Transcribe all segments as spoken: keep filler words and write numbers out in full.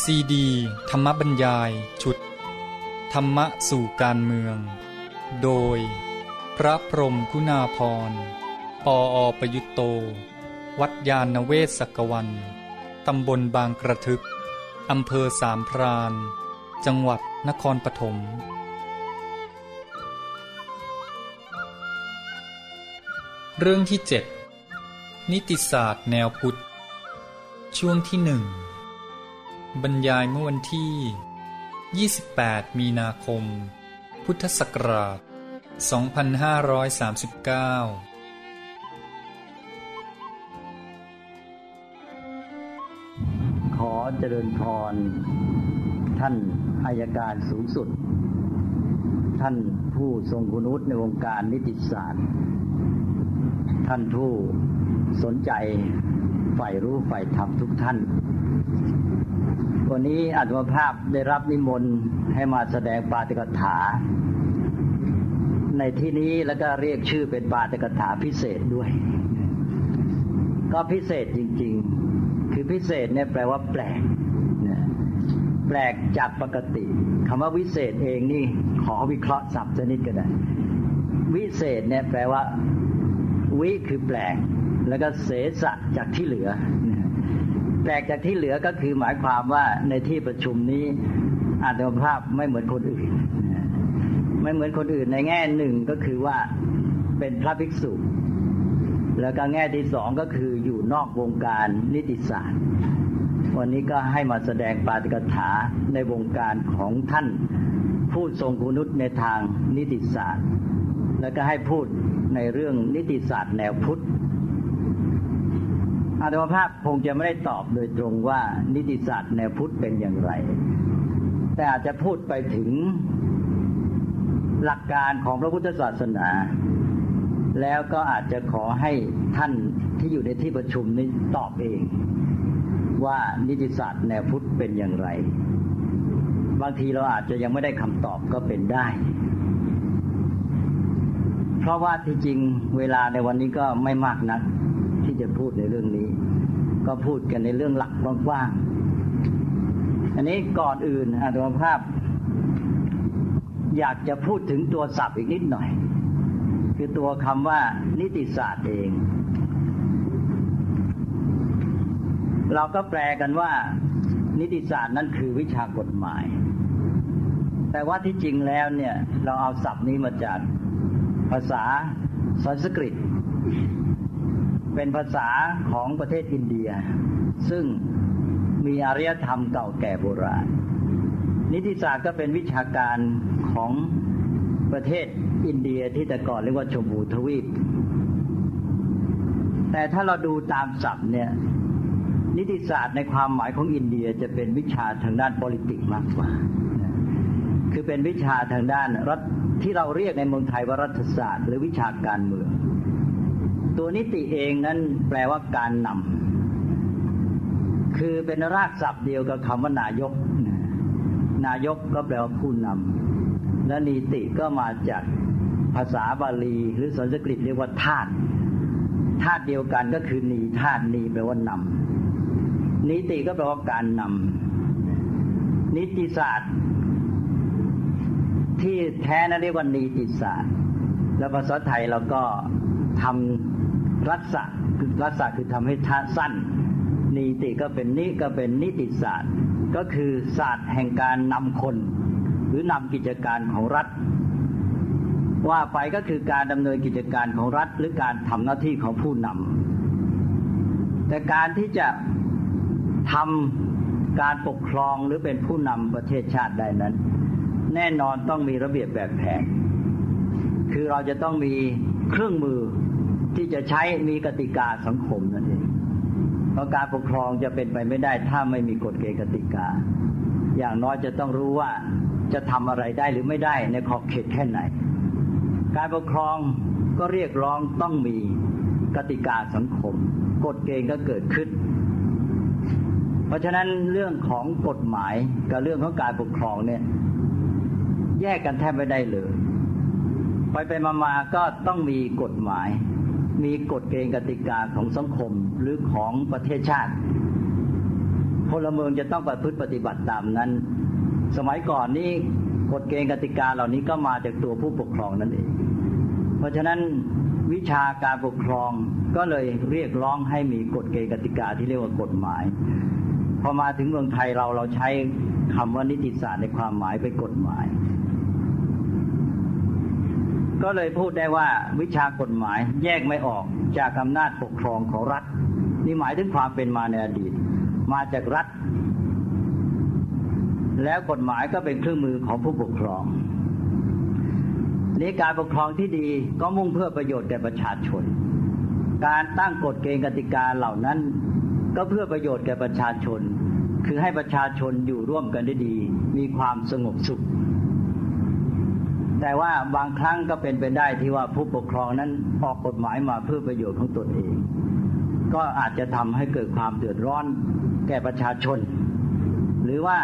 ซีดีธรรมบรรยายชุดธรรมะสู่การเมืองโดยพระพรหมคุณาภรณ์ปอประยุตโตวัดญาณเวศกวันตำบลบางกระทึกอำเภอสามพรานจังหวัดนครปฐมเรื่องที่เจ็ดนิติศาสตร์แนวพุทธช่วงที่หนึ่งบรรยายเมื่อวันที่ยี่สิบแปดมีนาคมพุทธศักราชสองพันห้าร้อยสามสิบเก้าขอเจริญพรท่านอัยการสูงสุดท่านผู้ทรงคุณวุฒิในวงการนิติศาสตร์ท่านผู้สนใจใฝ่รู้ใฝ่ธรรมทุกท่านวันนี้อาตมาภาพได้รับนิมนต์ให้มาแสดงปาติกถาในที่นี้แล้วก็เรียกชื่อเป็นปาติกถาพิเศษด้วยก็พิเศษจริงๆคือพิเศษเนี่ยแปลว่าแปลกนะแปลกจากปกติคำว่าวิเศษเองนี่ขอวิเคราะห์ศัพท์ชนิดก็ได้วิเศษเนี่ยแปลว่าวิคือแปลกแล้วก็เสสะจากที่เหลือแปลกจากที่เหลือก็คือหมายความว่าในที่ประชุมนี้อาตมาภาพไม่เหมือนคนอื่นไม่เหมือนคนอื่นในแง่หนึ่งก็คือว่าเป็นพระภิกษุแล้วก็แง่ที่สองก็คืออยู่นอกวงการนิติศาสตร์วันนี้ก็ให้มาแสดงปาติกถาในวงการของท่านผู้ทรงคุณวุฒิในทางนิติศาสตร์แล้วก็ให้พูดในเรื่องนิติศาสตร์แนวพุทธอาตมาภาพคงจะไม่ได้ตอบโดยตรงว่านิติศาสตร์แนวพุทธเป็นอย่างไรแต่อาจจะพูดไปถึงหลักการของพระพุทธศาสนาแล้วก็อาจจะขอให้ท่านที่อยู่ในที่ประชุมนี้ตอบเองว่านิติศาสตร์แนวพุทธเป็นอย่างไรบางทีเราอาจจะยังไม่ได้คำตอบก็เป็นได้เพราะว่าที่จริงเวลาในวันนี้ก็ไม่มากนักที่จะพูดในเรื่องนี้ก็พูดกันในเรื่องหลักกว้างๆอันนี้ก่อนอื่นอาตมาภาพอยากจะพูดถึงตัวศัพท์อีกนิดหน่อยคือตัวคำว่านิติศาสตร์เองเราก็แปลกันว่านิติศาสตร์นั้นคือวิชากฎหมายแต่ว่าที่จริงแล้วเนี่ยเราเอาศัพท์นี้มาจากภาษาสันสกฤตเป็นภาษาของประเทศอินเดียซึ่งมีอารยธรรมเก่าแก่โบราณนิติศาสตร์ก็เป็นวิชาการของประเทศอินเดียที่แต่ก่อนเรียกว่าชมพูทวีปแต่ถ้าเราดูตามศัพท์เนี่ยนิติศาสตร์ในความหมายของอินเดียจะเป็นวิชาทางด้าน politics มากกว่าคือเป็นวิชาทางด้านรัฐที่เราเรียกในเมืองไทยว่ารัฐศาสตร์หรือวิชาการเมืองตัวนิติเองนั้นแปลว่าการนำคือเป็นรากศัพท์เดียวกับคำว่านายกนายกก็แปลว่าผู้นำและนิติก็มาจากภาษาบาลีหรือสันสกฤตเรียกว่าธาตุธาตุเดียวกันก็คือนีธาตุนีแปลว่านำนิติก็แปลว่าการนำนิติศาสตร์ที่แท้นั้นเรียกว่านิติศาสตร์และภาษาไทยเราก็ทำรัฐศาสตร์คือรัฐศาสตร์คือทำให้ท่าสั้นนิติก็เป็นนิก็เป็นนิติศาสตร์ก็คือศาสตร์แห่งการนำคนหรือนำกิจการของรัฐว่าไปก็คือการดำเนินกิจการของรัฐหรือการทำหน้าที่ของผู้นำแต่การที่จะทำการปกครองหรือเป็นผู้นำประเทศชาติได้นั้นแน่นอนต้องมีระเบียบแบบแผนคือเราจะต้องมีเครื่องมือที่จะใช้มีกติกาสังคมนั่นเองเพราะการปกครองจะเป็นไปไม่ได้ถ้าไม่มีกฎเกณฑ์กติกาอย่างน้อยจะต้องรู้ว่าจะทำอะไรได้หรือไม่ได้ในขอบเขตแค่ไหนการปกครองก็เรียกร้องต้องมีกติกาสังคมกฎเกณฑ์ก็เกิดขึ้นเพราะฉะนั้นเรื่องของกฎหมายกับเรื่องของการปกครองเนี่ยแยกกันแทบไม่ได้เลยไปไปมาๆก็ต้องมีกฎหมายมีกฎเกณฑ์กติกาของสังคมหรือของประเทศชาติ พลเมืองจะต้องประพฤติปฏิบัติตามนั้นสมัยก่อนนี้กฎเกณฑ์กติกาเหล่านี้ก็มาจากตัวผู้ปกครองนั่นเองเพราะฉะนั้นวิชาการปกครองก็เลยเรียกร้องให้มีกฎเกณฑ์กติกาที่เรียกว่ากฎหมายพอมาถึงเมืองไทยเราเราใช้คำว่านิติศาสตร์ในความหมายเป็นกฎหมายก็เลยพูดได้ว่าวิชากฎหมายแยกไม่ออกจากอำนาจปกครองของรัฐนี่หมายถึงความเป็นมาในอดีตมาจากรัฐแล้วกฎหมายก็เป็นเครื่องมือของผู้ปกครองในการปกครองที่ดีก็มุ่งเพื่อประโยชน์แก่ประชาชนการตั้งกฎเกณฑ์กติกาเหล่านั้นก็เพื่อประโยชน์แก่ประชาชนคือให้ประชาชนอยู่ร่วมกันได้ดีมีความสงบสุขแต่ว่าบางครั้งก็เป็นไปได้ที่ว่าผู้ปกครองนั้นออกกฎหมายมาเพื่อประโยชน์ของตนเองก็อาจจะทำให้เกิดความเดือดร้อนแก่ประชาชนหรือว่า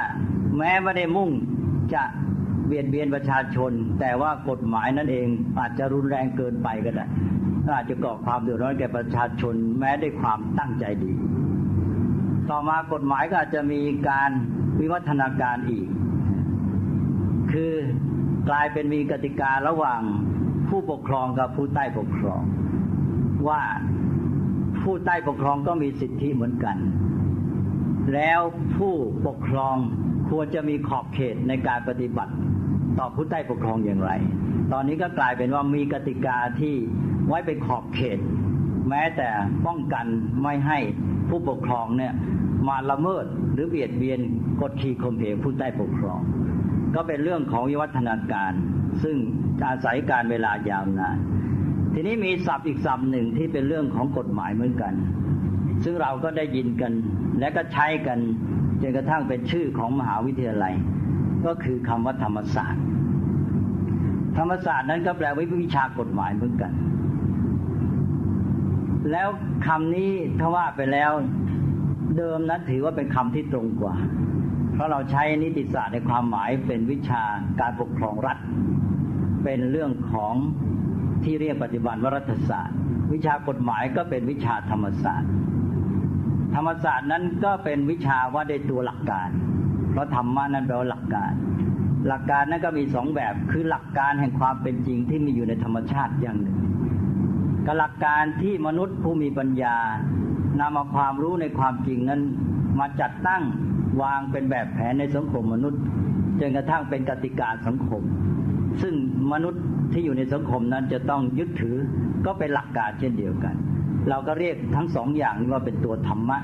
แม้ไม่ได้มุ่งจะเบียดเบียนประชาชนแต่ว่ากฎหมายนั่นเองอาจจะรุนแรงเกินไปก็ได้อาจจะก่อความเดือดร้อนแก่ประชาชนแม้ด้วยความตั้งใจดีต่อมากฎหมายก็อาจจะมีการวิวัฒนาการอีกคือกลายเป็นมีกติการะหว่างผู้ปกครองกับผู้ใต้ปกครองว่าผู้ใต้ปกครองก็มีสิทธิเหมือนกันแล้วผู้ปกครองควรจะมีขอบเขตในการปฏิบัติต่อผู้ใต้ปกครองอย่างไรตอนนี้ก็กลายเป็นว่ามีกติกาที่ไว้เป็นขอบเขตแม้แต่ป้องกันไม่ให้ผู้ปกครองเนี่ยมาละเมิดหรือเบียดเบียนกดขี่ข่มเหงผู้ใต้ปกครองก็เป็นเรื่องของวิวัฒนาการซึ่งอาศัยการเวลายาวนานทีนี้มีศัพท์อีกศัพท์หนึ่งที่เป็นเรื่องของกฎหมายเหมือนกันซึ่งเราก็ได้ยินกันและก็ใช้กันจนกระทั่งเป็นชื่อของมหาวิทยาลัยก็คือคำว่าธรรมศาสตร์ธรรมศาสตร์นั้นก็แปลว่าวิชากฎหมายเหมือนกันแล้วคำนี้ถ้าว่าไปแล้วเดิมนั้นถือว่าเป็นคำที่ตรงกว่าเพราะเราใช้นิติศาสตร์ในความหมายเป็นวิชาการปกครองรัฐเป็นเรื่องของที่เรียกปัจจุบันว่ารัฐศาสตร์วิชากฎหมายก็เป็นวิชาธรรมศาสตร์ธรรมศาสตร์นั้นก็เป็นวิชาว่าได้ตัวหลักการเพราะธรรมะนั้นแปลว่าหลักการหลักการนั้นก็มีสองแบบคือหลักการแห่งความเป็นจริงที่มีอยู่ในธรรมชาติอย่างหนึ่งกับหลักการที่มนุษย์ผู้มีปัญญานำเอาความรู้ในความจริงนั้นมาจัดตั้งวางเป็นแบบแผนในสังคมมนุษย์จนกระทั่งเป็นกติกาสังคมซึ่งมนุษย์ที่อยู่ในสังคมนั้นจะต้องยึดถือก็เป็นหลักการเช่นเดียวกันเราก็เรียกทั้งสองอย่างนี้ว่าเป็นตัวธรรมะ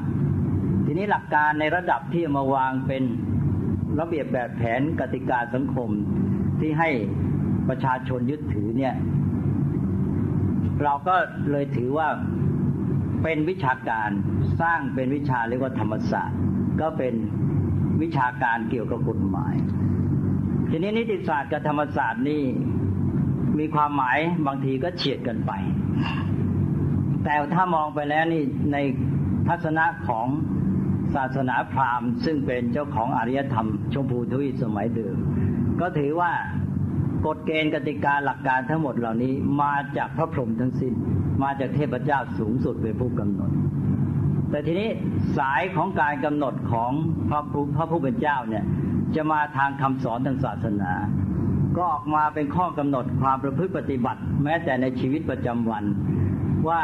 ทีนี้หลักการในระดับที่มาวางเป็นระเบียบแบบแผนกติกาสังคมที่ให้ประชาชนยึดถือเนี่ยเราก็เลยถือว่าเป็นวิชาการสร้างเป็นวิชาเรียกว่าธรรมศาสตร์ก็เป็นวิชาการเกี่ยวกับกฎหมายทีนี้นิติศาสตร์กับธรรมศาสตร์นี่มีความหมายบางทีก็เฉียดกันไปแต่ถ้ามองไปแล้วนี่ในทัศนะของศาสนาพราหมณ์ซึ่งเป็นเจ้าของอารยธรรมชมพูทวีปสมัยเดิมก็ถือว่ากฎเกณฑ์กติกาหลักการทั้งหมดเหล่านี้มาจากพระพรหมทั้งสิ้นมาจากเทพเจ้าสูงสุดเป็นผู้กำหนดแต่ทีนี้สายของการกำหนดของพระผู้พระผู้เป็นเจ้าเนี่ยจะมาทางคำสอนทางศาสนาก็ออกมาเป็นข้อกำหนดความประพฤติปฏิบัติแม้แต่ในชีวิตประจำวันว่า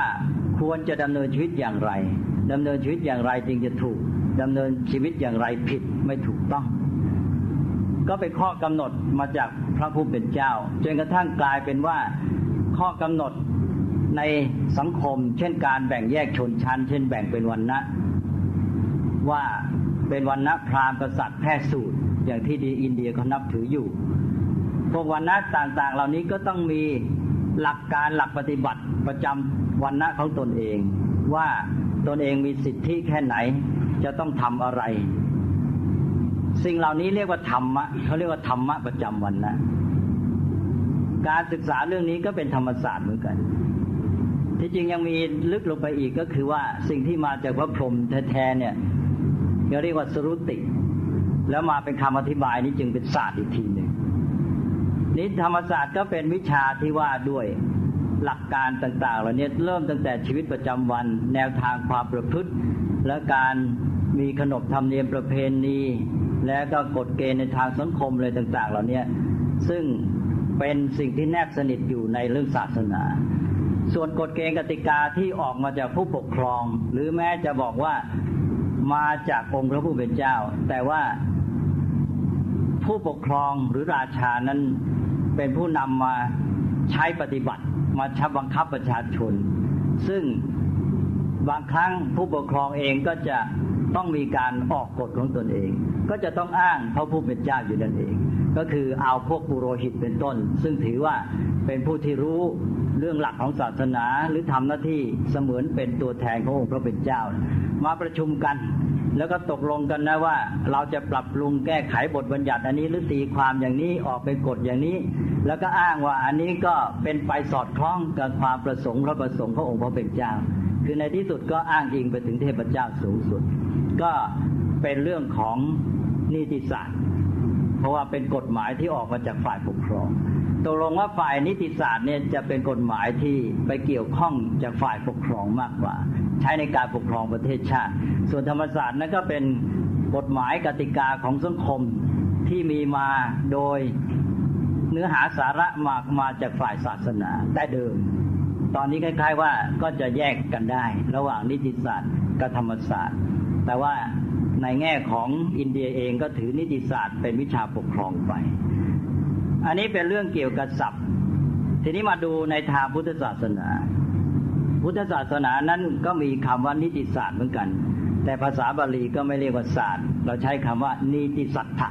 ควรจะดำเนินชีวิตอย่างไรดำเนินชีวิตอย่างไรจึงจะถูกดำเนินชีวิตอย่างไรผิดไม่ถูกต้องก็เป็นข้อกำหนดมาจากพระผู้เป็นเจ้าจนกระทั่งกลายเป็นว่าข้อกำหนดในสังคมเช่นการแบ่งแยกชนชั้นเช่นแบ่งเป็นวรรณะว่าเป็นวรรณะพราหมณ์กษัตริย์แพทย์สูตรอย่างที่ดีอินเดียเขานับถืออยู่พวกวรรณะต่างๆเหล่านี้ก็ต้องมีหลักการหลักปฏิบัติประจำวรรณะของตนเองว่าตนเองมีสิทธิแค่ไหนจะต้องทำอะไรสิ่งเหล่านี้เรียกว่าธรรมะเขาเรียกว่าธรรมะประจำวรรณะการศึกษาเรื่องนี้ก็เป็นธรรมศาสตร์เหมือนกันที่จริงยังมีลึกลงไปอีกก็คือว่าสิ่งที่มาจากพระพรหมแท้ๆเนี่ยก็เรียกว่าสรุติแล้วมาเป็นคำอธิบายนี้จึงเป็นศาสตร์อีกทีหนึ่งนิติธรรมศาสตร์ก็เป็นวิชาที่ว่าด้วยหลักการต่างๆเหล่านี้เริ่มตั้งแต่ชีวิตประจำวันแนวทางความประพฤติและการ มีขนบธรรมเนียมประเพณีและก็กฎเกณฑ์ในทางสังคมอะไรต่างๆเหล่านี้ซึ่งเป็นสิ่งที่แนบสนิทอยู่ในเรื่องศาสนาส่วนกฎเกณฑ์กติกาที่ออกมาจากผู้ปกครองหรือแม้จะบอกว่ามาจากองค์พระผู้เป็นเจ้าแต่ว่าผู้ปกครองหรือราชานั้นเป็นผู้นำมาใช้ปฏิบัติมาชับบังคับประชาชนซึ่งบางครั้งผู้ปกครองเองก็จะต้องมีการออกกฎของตนเองก็จะต้องอ้างพระผู้เป็นเจ้าอยู่นั่นเองก็คือเอาพวกปุโรหิตเป็นต้นซึ่งถือว่าเป็นผู้ที่รู้เรื่องหลักของศาสนาหรือทำหน้าที่เสมือนเป็นตัวแทนขององค์พระผู้เป็นเจ้ามาประชุมกันแล้วก็ตกลงกันนะว่าเราจะปรับปรุงแก้ไขบทบัญญัติอันนี้หรือตีความอย่างนี้ออกเป็นกฎอย่างนี้แล้วก็อ้างว่าอันนี้ก็เป็นไปสอดคล้องกับความประสงค์พระประสงค์ขององค์พระผู้เป็นเจ้าคือในที่สุดก็อ้างอิงไปถึงเทพเจ้าสูงสุดก็เป็นเรื่องของนิติศาสตร์เพราะว่าเป็นกฎหมายที่ออกมาจากฝ่ายปกครองตกลงว่าฝ่ายนิติศาสตร์เนี่ยจะเป็นกฎหมายที่ไปเกี่ยวข้องจากฝ่ายปกครองมากกว่าใช้ในการปกครองประเทศชาติส่วนธรรมศาสตร์นั้นก็เป็นกฎหมายกติกาของสังคมที่มีมาโดยเนื้อหาสาระมากมาจากฝ่ายศาสนาแต่เดิมตอนนี้คล้ายๆว่าก็จะแยกกันได้ระหว่างนิติศาสตร์กับธรรมศาสตร์แต่ว่าในแง่ของอินเดียเองก็ถือนิติศาสตร์เป็นวิชาปกครองไปอันนี้เป็นเรื่องเกี่ยวกับศัพท์ทีนี้มาดูในทางพุทธศาสนาพุทธศาสนานั้นก็มีคำว่านิติศาสตร์เหมือนกันแต่ภาษาบาลีก็ไม่เรียกว่าศาสตร์เราใช้คำว่านิติสัทธะ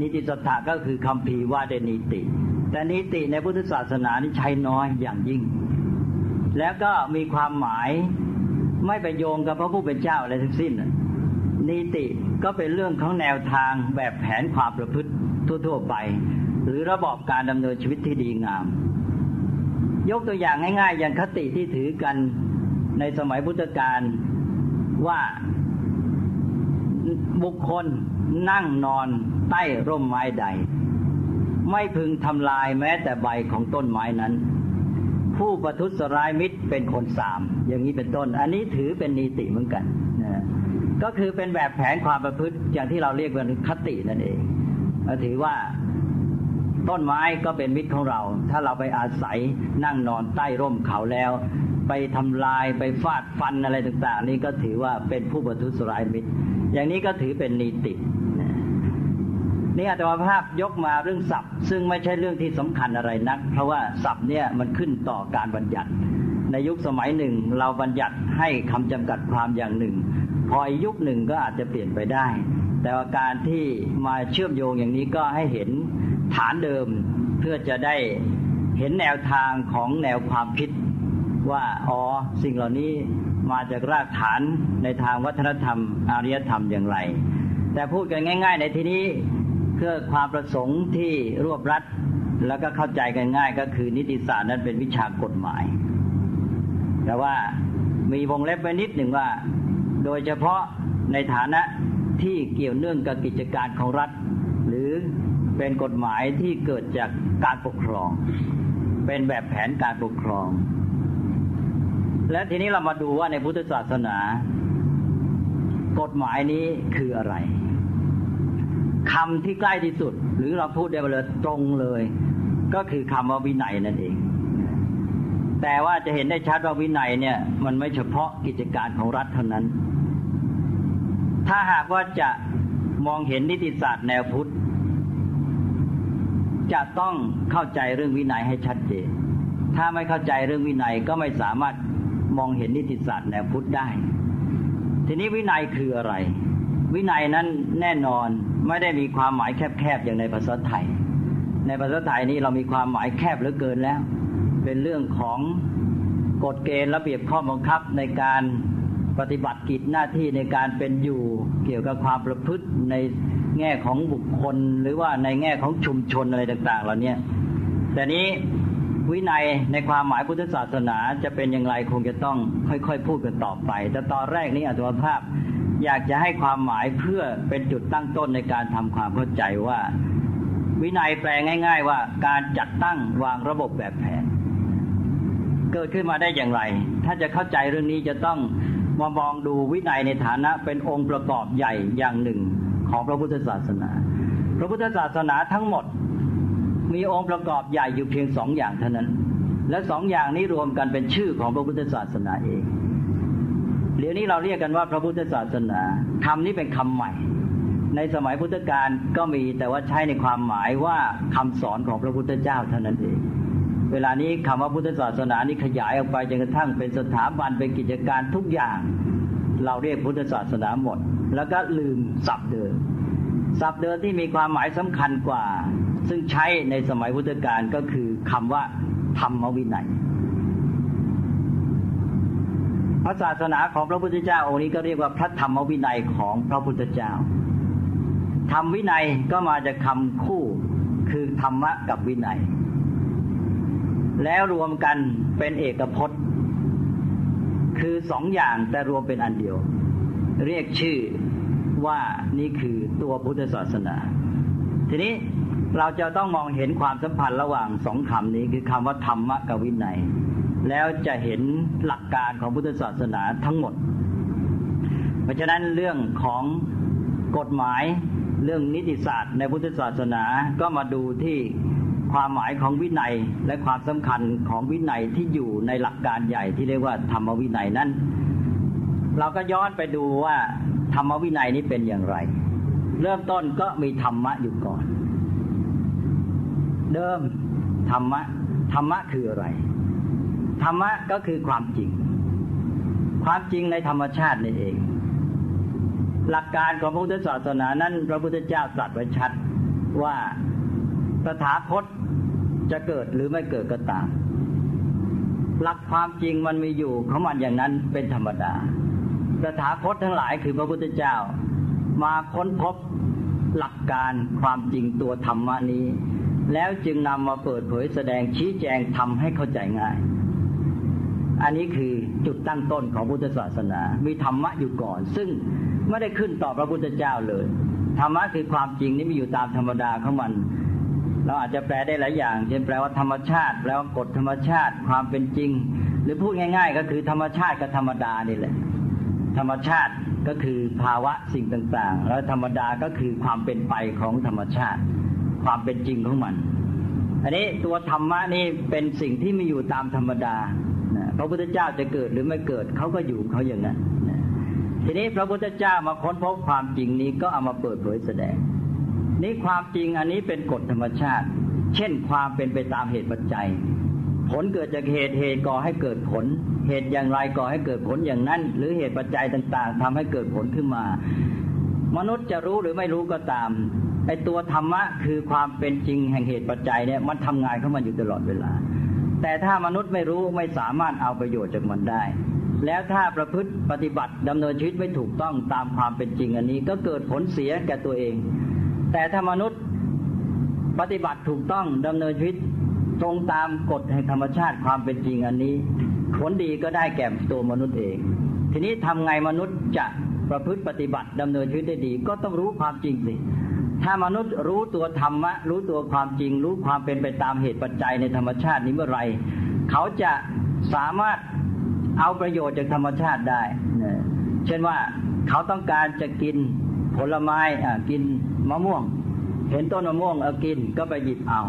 นิติสัทธะก็คือคัมภีร์ว่าด้วยนิติแต่นิติในพุทธศาสนานี่ใช้น้อยอย่างยิ่งแล้วก็มีความหมายไม่ไปโยงกับพระผู้เป็นเจ้าอะไรทั้งสิ้นนิติก็เป็นเรื่องของแนวทางแบบแผนความประพฤติทั่วๆไปหรือระบอบการดำเนินชีวิตที่ดีงามยกตัวอย่างง่ายๆอย่างคติที่ถือกันในสมัยพุทธกาลว่าบุคคลนั่งนอนใต้ร่มไม้ใดไม่พึงทำลายแม้แต่ใบของต้นไม้นั้นผู้ประทุษร้ายมิตรเป็นคนสามอย่างนี้เป็นต้นอันนี้ถือเป็นนิติเหมือนกันนะก็คือเป็นแบบแผนความประพฤติอย่างที่เราเรียกว่าคตินั่นเองถือว่าต้นไม้ก็เป็นมิตรของเราถ้าเราไปอาศัยนั่งนอนใต้ร่มเขาแล้วไปทำลายไปฟาดฟันอะไรต่างๆนี่ก็ถือว่าเป็นผู้ประทุษร้ายมิตรอย่างนี้ก็ถือเป็นนิตินี่อาตมาภาพยกมาเรื่องศัพท์ซึ่งไม่ใช่เรื่องที่สำคัญอะไรนักเพราะว่าศัพท์เนี่ยมันขึ้นต่อการบัญญัติในยุคสมัยหนึ่งเราบัญญัติให้คำจำกัดความอย่างหนึ่งพออีกยุคหนึ่งก็อาจจะเปลี่ยนไปได้แต่ว่าการที่มาเชื่อมโยงอย่างนี้ก็ให้เห็นฐานเดิมเพื่อจะได้เห็นแนวทางของแนวความคิดว่าอ๋อสิ่งเหล่านี้มาจากรากฐานในทางวัฒนธรรมอารยธรรมอย่างไรแต่พูดกันง่ายๆในที่นี้เพื่อความประสงค์ที่รวบรัดแล้วก็เข้าใจกันง่ายก็คือนิติศาสตร์นั้นเป็นวิชากฎหมายแต่ว่ามีวงเล็บไว้นิดหนึ่งว่าโดยเฉพาะในฐานะที่เกี่ยวเนื่องกับกิจการของรัฐหรือเป็นกฎหมายที่เกิดจากการปกครองเป็นแบบแผนการปกครองและทีนี้เรามาดูว่าในพุทธศาสนากฎหมายนี้คืออะไรคำที่ใกล้ที่สุดหรือเราพูดได้เลยตรงเลยก็คือคำว่าวินัยนั่นเองแต่ว่าจะเห็นได้ชัดว่าวินัยเนี่ยมันไม่เฉพาะกิจการของรัฐเท่านั้นถ้าหากว่าจะมองเห็นนิติศาสตร์แนวพุทธจะต้องเข้าใจเรื่องวินัยให้ชัดเจนถ้าไม่เข้าใจเรื่องวินัยก็ไม่สามารถมองเห็นนิติศาสตร์แนวพุทธได้ทีนี้วินัยคืออะไรวินัยนั้นแน่นอนไม่ได้มีความหมายแคบๆอย่างในภาษาไทยในภาษาไทยนี้เรามีความหมายแคบเหลือเกินแล้วเป็นเรื่องของกฎเกณฑ์ระเบียบข้อบังคับในการปฏิบัติกิจหน้าที่ในการเป็นอยู่เกี่ยวกับความประพฤติในแง่ของบุคคลหรือว่าในแง่ของชุมชนอะไรต่างๆเหล่านี้แต่นี้วินัยในความหมายพุทธศาสนาจะเป็นอย่างไรคงจะต้องค่อยๆพูดกันต่อไปแต่ตอนแรกนี้อาตมาภาพอยากจะให้ความหมายเพื่อเป็นจุดตั้งต้นในการทำความเข้าใจว่าวินัยแปลง่ายๆว่าการจัดตั้งวางระบบแบบแผนเกิดขึ้นมาได้อย่างไรถ้าจะเข้าใจเรื่องนี้จะต้อง มามองดูวินัยในฐานะเป็นองค์ประกอบใหญ่อย่างหนึ่งของพระพุทธศาสนาพระพุทธศาสนาทั้งหมดมีองค์ประกอบใหญ่อยู่เพียงสองอย่างเท่านั้นและสองอย่างนี้รวมกันเป็นชื่อของพระพุทธศาสนาเองเดี๋ยวนี้เราเรียกกันว่าพระพุทธศาสนาคำนี้เป็นคำใหม่ในสมัยพุทธกาลก็มีแต่ว่าใช้ในความหมายว่าคำสอนของพระพุทธเจ้าเท่านั้นเองเวลานี้คำว่าพุทธศาสนานี้ขยายออกไปจนกระทั่งเป็นสถาบันเป็นกิจการทุกอย่างเราเรียกพุทธศาสนาหมดแล้วก็ลืมศัพท์เดิมศัพท์เดิมที่มีความหมายสำคัญกว่าซึ่งใช้ในสมัยพุทธกาลก็คือคำว่าธรรมวินัยพระศาสนาของพระพุทธเจ้าองค์นี้ก็เรียกว่าพระธรรมวินัยของพระพุทธเจ้าธรรมวินัยก็มาจากคำคู่คือธรรมะกับวินัยแล้วรวมกันเป็นเอกพจน์คือสองอย่างแต่รวมเป็นอันเดียวเรียกชื่อว่านี่คือตัวพุทธศาสนาทีนี้เราจะต้องมองเห็นความสัมพันธ์ระหว่างสองคำนี้คือคำว่าธรรมะกับวินัยแล้วจะเห็นหลักการของพุทธศาสนาทั้งหมดเพราะฉะนั้นเรื่องของกฎหมายเรื่องนิติศาสตร์ในพุทธศาสนาก็มาดูที่ความหมายของวินัยและความสำคัญของวินัยที่อยู่ในหลักการใหญ่ที่เรียกว่าธรรมวินัยนั้นเราก็ย้อนไปดูว่าธรรมวินัยนี้เป็นอย่างไรเริ่มต้นก็มีธรรมะอยู่ก่อนเดิมธรรมะธรรมะคืออะไรธรรมะก็คือความจริงความจริงในธรรมชาตินี่เองหลักการของพระพุทธศาสนานั้นพระพุทธเจ้าตรัสไว้ชัดว่าตถาคตจะเกิดหรือไม่เกิดก็ตามหลักความจริงมันมีอยู่ของมันอย่างนั้นเป็นธรรมดาตถาคตทั้งหลายคือพระพุทธเจ้ามาค้นพบหลักการความจริงตัวธรรมะนี้แล้วจึงนำมาเปิดเผยแสดงชี้แจงทำให้เข้าใจง่ายอันนี้คือจุดตั้งต้นของพุทธศาสนามีธรรมะอยู่ก่อนซึ่งไม่ได้ขึ้นต่อพระพุทธเจ้าเลยธรรมะคือความจริงนี้มีอยู่ตามธรรมดาของมันเราอาจจะแปลได้หลายอย่างเช่นแปลว่าธรรมชาติแปลว่ากฎธรรมชาติความเป็นจริงหรือพูดง่ายๆก็คือธรรมชาติกับธรรมดานี่แหละธรรมชาติก็คือภาวะสิ่งต่างๆแล้วธรรมดาก็คือความเป็นไปของธรรมชาติความเป็นจริงของมันอันนี้ตัวธรรมะนี่เป็นสิ่งที่มีอยู่ตามธรรมดาพระพุทธเจ้าจะเกิดหรือไม่เกิดเขาก็อยู่เขาอย่างนั้นทีนี้พระพุทธเจ้ามาค้นพบความจริงนี้ก็เอามาเปิดเผยแสดงนี่ความจริงอันนี้เป็นกฎธรรมชาติเช่นความเป็นไปตามเหตุปัจจัยผลเกิดจากเหตุเหตุก่อให้เกิดผลเหตุอย่างไรก่อให้เกิดผลอย่างนั้นหรือเหตุปัจจัยต่างๆทำให้เกิดผลขึ้นมามนุษย์จะรู้หรือไม่รู้ก็ตามไอ้ตัวธรรมะคือความเป็นจริงแห่งเหตุปัจจัยเนี่ยมันทำงานเข้ามาอยู่ตลอดเวลาแต่ถ้ามนุษย์ไม่รู้ไม่สามารถเอาประโยชน์จากมันได้แล้วถ้าประพฤติปฏิบัติดำเนินชีวิตไม่ถูกต้องตามความเป็นจริงอันนี้ก็เกิดผลเสียแก่ตัวเองแต่ถ้ามนุษย์ปฏิบัติถูกต้องดำเนินชีวิตตรงตามกฎแห่งธรรมชาติความเป็นจริงอันนี้ผลดีก็ได้แก่ตัวมนุษย์เองทีนี้ทำไงมนุษย์จะประพฤติปฏิบัติดำเนินชีวิตได้ดีก็ต้องรู้ความจริงสิถ้ามนุษย์รู้ตัวธรรมะรู้ตัวความจริงรู้ความเป็นไปตามเหตุปัจจัยในธรรมชาตินี้เมื่อไรเขาจะสามารถเอาประโยชน์จากธรรมชาติได้เช่นว่าเขาต้องการจะกินผลไม้กินมะม่วงเห็นต้นมะม่วงเอากินก็ไปหยิบเอา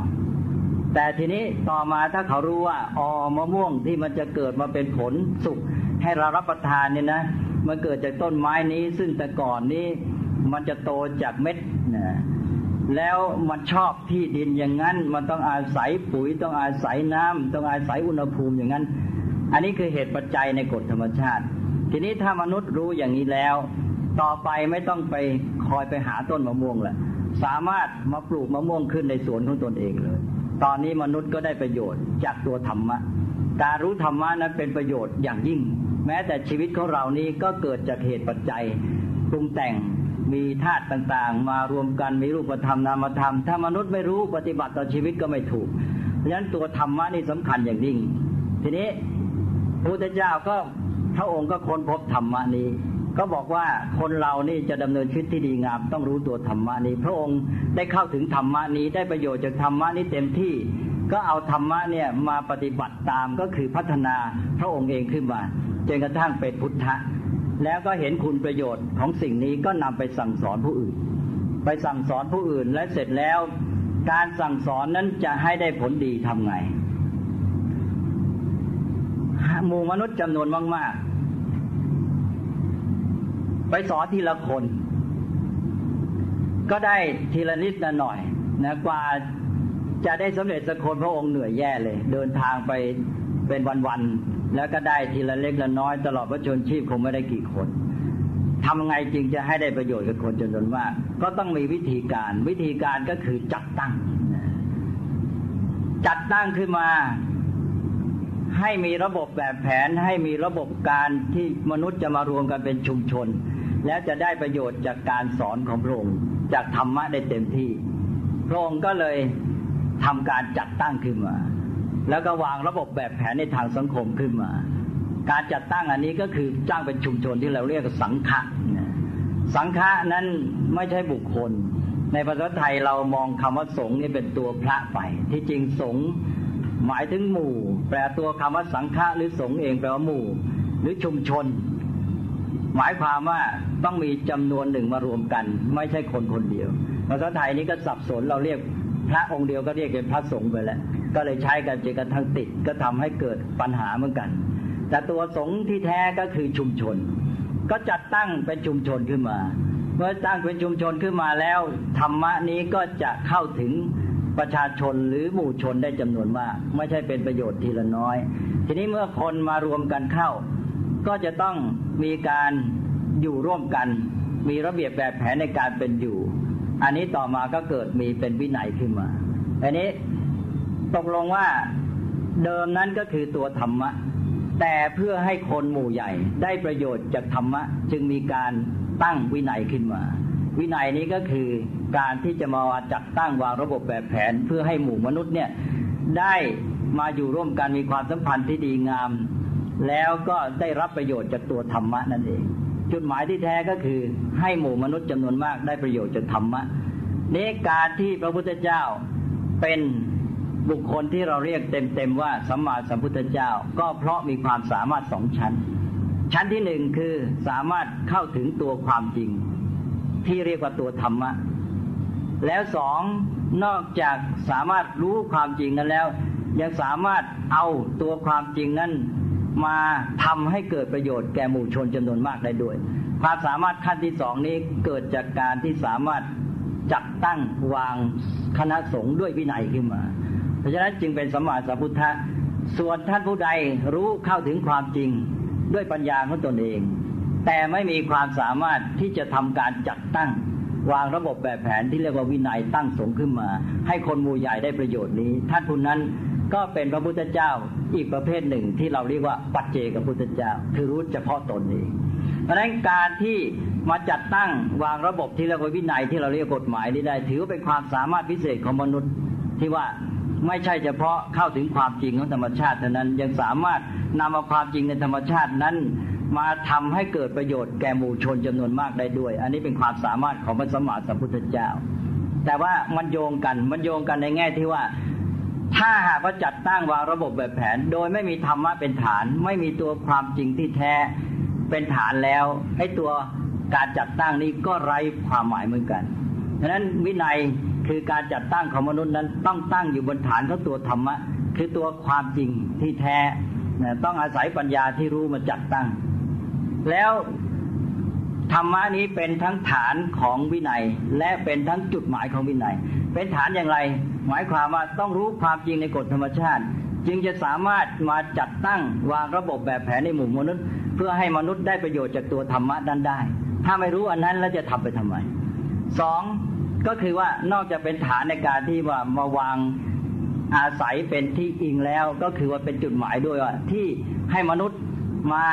แต่ทีนี้ต่อมาถ้าเขารู้ว่าอ๋อมะม่วงที่มันจะเกิดมาเป็นผลสุกให้เรารับประทานเนี่ยนะมันเกิดจากต้นไม้นี้ซึ่งแต่ก่อนนี้มันจะโตจากเม็ดนะแล้วมันชอบที่ดินอย่างนั้นมันต้องอาศัยปุ๋ยต้องอาศัยน้ำต้องอาศัยอุณหภูมิอย่างนั้นอันนี้คือเหตุปัจจัยในกฎธรรมชาติทีนี้ถ้ามนุษย์รู้อย่างนี้แล้วต่อไปไม่ต้องไปคอยไปหาต้นมะม่วงละสามารถมาปลูกมะม่วงขึ้นในสวนของตนเองเลยตอนนี้มนุษย์ก็ได้ประโยชน์จากตัวธรรมะการรู้ธรรมะนั้นเป็นประโยชน์อย่างยิ่งแม้แต่ชีวิตของเรานี้ก็เกิดจากเหตุปัจจัยปรุงแต่งมีธาตุต่างๆมารวมกันมีรูปธรรมนามธรรมถ้ามนุษย์ไม่รู้ปฏิบัติต่อชีวิตก็ไม่ถูกเพราะฉะนั้นตัวธรรมะนี่สำคัญอย่างยิ่งทีนี้พระพุทธเจ้าก็พระองค์ก็ค้นพบธรรมะนี้ก็บอกว่าคนเรานี่จะดำเนินชีวิตที่ดีงามต้องรู้ตัวธรรมะนี้พระองค์ได้เข้าถึงธรรมะนี้ได้ประโยชน์จากธรรมะนี้เต็มที่ก็เอาธรรมะเนี่ยมาปฏิบัติตามก็คือพัฒนาพระองค์เองขึ้นมาจนกระทั่งเป็นพุทธะ แล้วก็เห็นคุณประโยชน์ของสิ่งนี้ก็นำไปสั่งสอนผู้อื่นไปสั่งสอนผู้อื่นและเสร็จแล้วการสั่งสอนนั้นจะให้ได้ผลดีทำไงหมู่มนุษย์จำนวนมากๆไปสอนทีละคนก็ได้ทีละนิดละหน่อยนะกว่าจะได้สำเร็จสักคนพระองค์เหนื่อยแย่เลยเดินทางไปเป็นวันๆแล้วก็ได้ทีละเล็กละน้อยตลอดพระชนชีพคงไม่ได้กี่คนทำไงจึงจะให้ได้ประโยชน์กับคนจำนวนมากก็ต้องมีวิธีการวิธีการก็คือจัดตั้งจัดตั้งขึ้นมาให้มีระบบแบบแผนให้มีระบบการที่มนุษย์จะมารวมกันเป็นชุมชนแล้วจะได้ประโยชน์จากการสอนของพระองค์จากธรรมะได้เต็มที่พระองค์ก็เลยทำการจัดตั้งขึ้นมาแล้วก็วางระบบแบบแผนในทางสังคมขึ้นมาการจัดตั้งอันนี้ก็คือจ้างเป็นชุมชนที่เราเรียกสังฆะสังฆะนั้นไม่ใช่บุคคลในภาษาไทยเรามองคำว่าสงฆ์นี่เป็นตัวพระไปที่จริงสงฆ์หมายถึงหมู่แปลตัวคำว่าสังฆะหรือสงฆ์เองแปลว่าหมู่หรือชุมชนหมายความว่าต้องมีจำนวนหนึ่งมารวมกันไม่ใช่คนคนเดียวภาษาไทยนี้ก็สับสนเราเรียกพระองค์เดียวก็เรียกเป็นพระสงฆ์ไปแล้วก็เลยใช้กันจนกระทั่งติดก็ทำให้เกิดปัญหาเหมือนกันแต่ตัวสงฆ์ที่แท้ก็คือชุมชนก็จัดตั้งเป็นชุมชนขึ้นมาเมื่อตั้งเป็นชุมชนขึ้นมาแล้วธรรมะนี้ก็จะเข้าถึงประชาชนหรือหมู่ชนได้จำนวนมากไม่ใช่เป็นประโยชน์ทีละน้อยทีนี้เมื่อคนมารวมกันเข้าก็จะต้องมีการอยู่ร่วมกันมีระเบียบแบบแผนในการเป็นอยู่อันนี้ต่อมาก็เกิดมีเป็นวินัยขึ้นมาอันนี้ตกลงว่าเดิมนั้นก็คือตัวธรรมะแต่เพื่อให้คนหมู่ใหญ่ได้ประโยชน์จากธรรมะจึงมีการตั้งวินัยขึ้นมาวินัยนี้ก็คือการที่จะมาจัดตั้งวางระบบแบบแผนเพื่อให้หมู่มนุษย์เนี่ยได้มาอยู่ร่วมกันมีความสัมพันธ์ที่ดีงามแล้วก็ได้รับประโยชน์จากตัวธรรมะนั่นเองจุดหมายที่แท้ก็คือให้หมู่มนุษย์จำนวนมากได้ประโยชน์จากธรรมะในการที่พระพุทธเจ้าเป็นบุคคลที่เราเรียกเต็มๆว่าสัมมาสัมพุทธเจ้าก็เพราะมีความสามารถสองชั้นชั้นที่หนึ่งคือสามารถเข้าถึงตัวความจริงที่เรียกว่าตัวธรรมะแล้วสองนอกจากสามารถรู้ความจริงนั้นแล้วยังสามารถเอาตัวความจริงนั้นมาทำให้เกิดประโยชน์แก่หมู่ชนจำนวนมากได้ด้วยความสามารถขั้นที่สองนี้เกิดจากการที่สามารถจัดตั้งวางคณะสงฆ์ด้วยวินัยขึ้นมาเพราะฉะนั้นจึงเป็นสัมมาสัมพุทธะส่วนท่านผู้ใดรู้เข้าถึงความจริงด้วยปัญญาของตนเองแต่ไม่มีความสามารถที่จะทำการจัดตั้งวางระบบแบบแผนที่เรียกว่าวินัยตั้งสงฆ์ขึ้นมาให้คนหมู่ใหญ่ได้ประโยชน์นี้ท่านผู้นั้นก็เป็นพระพุทธเจ้าอีกประเภทหนึ่งที่เราเรียกว่าปัจเจกพุทธเจ้าคือรู้เฉพาะตนเองเพราะฉะนั้นการที่มาจัดตั้งวางระบบที่เรียกว่าวินัยที่เราเรียกกฎหมายนี้ได้ถือว่าเป็นความสามารถพิเศษของมนุษย์ที่ว่าไม่ใช่เฉพาะเข้าถึงความจริงของธรรมชาติเท่านั้นยังสามารถนำเอาความจริงในธรรมชาตินั้นมาทำให้เกิดประโยชน์แก่หมู่ชนจำนวนมากได้ด้วยอันนี้เป็นความสามารถของพระสัมมาสัมพุทธเจ้าแต่ว่ามันโยงกันมันโยงกันในแง่ที่ว่าถ้าหากว่าจัดตั้งวางระบบแบบแผนโดยไม่มีธรรมะเป็นฐานไม่มีตัวความจริงที่แท้เป็นฐานแล้วให้ตัวการจัดตั้งนี้ก็ไร้ความหมายเหมือนกันฉะนั้นวินัยคือการจัดตั้งของมนุษย์นั้นต้องตั้งอยู่บนฐานของตัวธรรมะคือตัวความจริงที่แท้ต้องอาศัยปัญญาที่รู้มาจัดตั้งแล้วธรรมะนี้เป็นทั้งฐานของวินัยและเป็นทั้งจุดหมายของวินัยเป็นฐานอย่างไรหมายความว่าต้องรู้ความจริงในกฎธรรมชาติจึงจะสามารถมาจัดตั้งวางระบบแบบแผนในหมู่มนุษย์เพื่อให้มนุษย์ได้ประโยชน์จากตัวธรรมะนั้นได้ถ้าไม่รู้อันนั้นแล้วจะทำไปทำไมสองก็คือว่านอกจากเป็นฐานในการที่ว่ามาวางอาศัยเป็นที่อิงแล้วก็คือว่าเป็นจุดหมายด้วยว่าที่ให้มนุษย์มา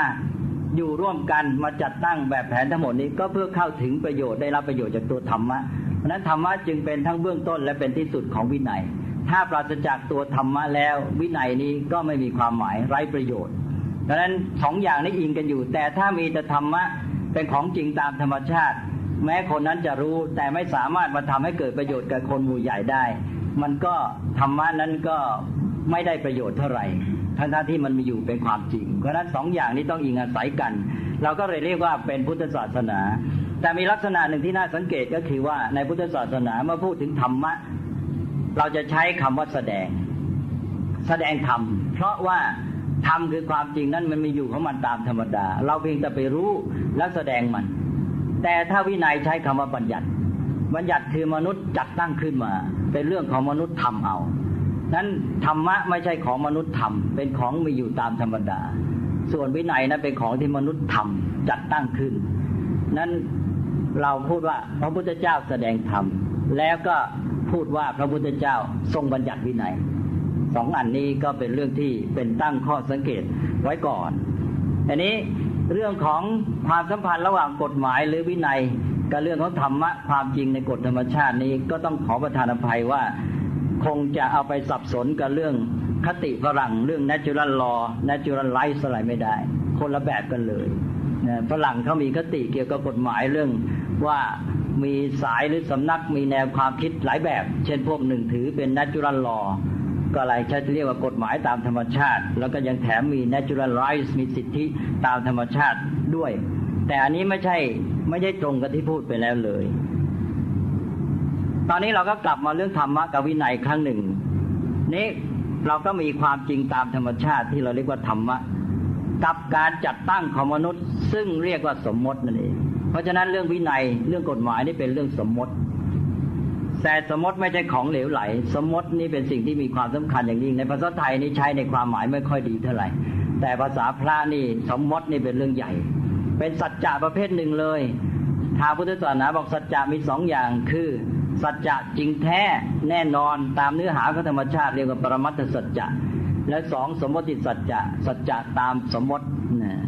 อยู่ร่วมกันมาจัดตั้งแบบแผนทั้งหมดนี้ก็เพื่อเข้าถึงประโยชน์ได้รับประโยชน์จากตัวธรรมะเพราะนั้นธรรมะจึงเป็นทั้งเบื้องต้นและเป็นที่สุดของวินัยถ้าปราศจากตัวธรรมะแล้ววินัยนี้ก็ไม่มีความหมายไร้ประโยชน์เพราะฉะนั้นสองอย่างนี้อิงกันอยู่แต่ถ้ามีแต่ธรรมะเป็นของจริงตามธรรมชาติแม้คนนั้นจะรู้แต่ไม่สามารถมาทำให้เกิดประโยชน์กับคนหมู่ใหญ่ได้มันก็ธรรมะนั้นก็ไม่ได้ประโยชน์เท่าไหร่ ทั้งๆที่มันมีอยู่เป็นความจริงเพราะฉะนั้นสองอย่างนี้ต้องอิงอาศัยกันเราก็เลยเรียกว่าเป็นพุทธศาสนาแต่มีลักษณะหนึ่งที่น่าสังเกตก็คือว่าในพุทธศาสนาเมื่อพูดถึงธรรมะเราจะใช้คำว่าแสดงแสดงธรรมเพราะว่าธรรมคือความจริงนั้นมันมีอยู่ของมันตามธรรมดาเราเพียงแต่ไปรู้และแสดงมันแต่ถ้าวินัยใช้คำว่าบัญญัติบัญญัติคือมนุษย์จัดตั้งขึ้นมาเป็นเรื่องของมนุษย์ทำเอานั้นธรรมะไม่ใช่ของมนุษย์ทำเป็นของมีอยู่ตามธรรมดาส่วนวินัยนั้นเป็นของที่มนุษย์ทำจัดตั้งขึ้นนั้นเราพูดว่าพระพุทธเจ้าแสดงธรรมแล้วก็พูดว่าพระพุทธเจ้าทรงบัญญัติวินัยสองอันนี้ก็เป็นเรื่องที่เป็นตั้งข้อสังเกตไว้ก่อนอันนี้เรื่องของความสัมพันธ์ระหว่างกฎหมายหรือวินัยกับเรื่องของธรรมะความจริงในกฎธรรมชาตินี้ก็ต้องขอประทานอภัยว่าคงจะเอาไปสับสนกับเรื่องคติฝรั่งเรื่อง natural law natural rights อะไรไม่ได้คนละแบบกันเลยฝรั่งเขามีคติเกี่ยวกับกฎหมายเรื่องว่ามีสายหรือสำนักมีแนวความคิดหลายแบบเช่นพวกหนึ่งถือเป็น natural law ก็อะไรใช้เรียกว่ากฎหมายตามธรรมชาติแล้วก็ยังแถมมี natural rights มีสิทธิตามธรรมชาติด้วยแต่อันนี้ไม่ใช่ไม่ได้ตรงกับที่พูดไปแล้วเลยตอนนี้เราก็กลับมาเรื่องธรรมะกับวินัยครั้งหนึ่งนี้เราก็มีความจริงตามธรรมชาติที่เราเรียกว่าธรรมะกับการจัดตั้งของมนุษย์ซึ่งเรียกว่าสมมตินั่นเองเพราะฉะนั้นเรื่องวินัยเรื่องกฎหมายนี่เป็นเรื่องสมมติแต่สมมติไม่ใช่ของเหลวไหลสมมตินี่เป็นสิ่งที่มีความสำคัญอย่างยิ่งในภาษาไทยนี่ใช้ในความหมายไม่ค่อยดีเท่าไหร่แต่ภาษาพระนี่สมมตินี่เป็นเรื่องใหญ่เป็นสัจจะประเภทหนึ่งเลยทางพุทธศาสนาบอกสัจจะมีสองอย่างคือสัจจะจริงแท้แน่นอนตามเนื้อหาของธรรมชาติเรียกว่าปรมัตถสัจจะและสองสมมติสัจจะสัจจะตามสมมตินะ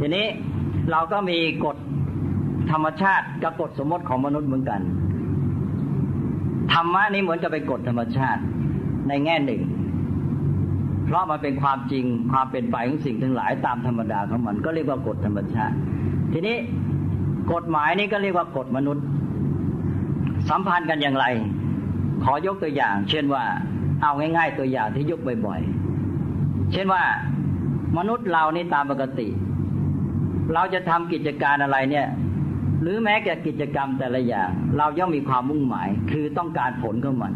ทีนี้เราก็มีกฎธรรมชาติกับกฎสมมติของมนุษย์เหมือนกันธรรมะนี้เหมือนจะเป็นกฎธรรมชาติในแง่หนึ่งเพราะมันเป็นความจริงความเป็นไปของสิ่งทั้งหลายตามธรรมดาของมันก็เรียกว่ากฎธรรมชาติทีนี้กฎหมายนี้ก็เรียกว่ากฎมนุษย์สัมพันธ์กันอย่างไรขอยกตัวอย่างเช่นว่าเอาง่ายๆตัวอย่างที่ยกบ่อยๆเช่นว่ามนุษย์เรานี่ตามปกติเราจะทำกิจการอะไรเนี่ยหรือแม้แต่กิจกรรมแต่ละอย่างเราย่อมมีความมุ่งหมายคือต้องการผลของมัน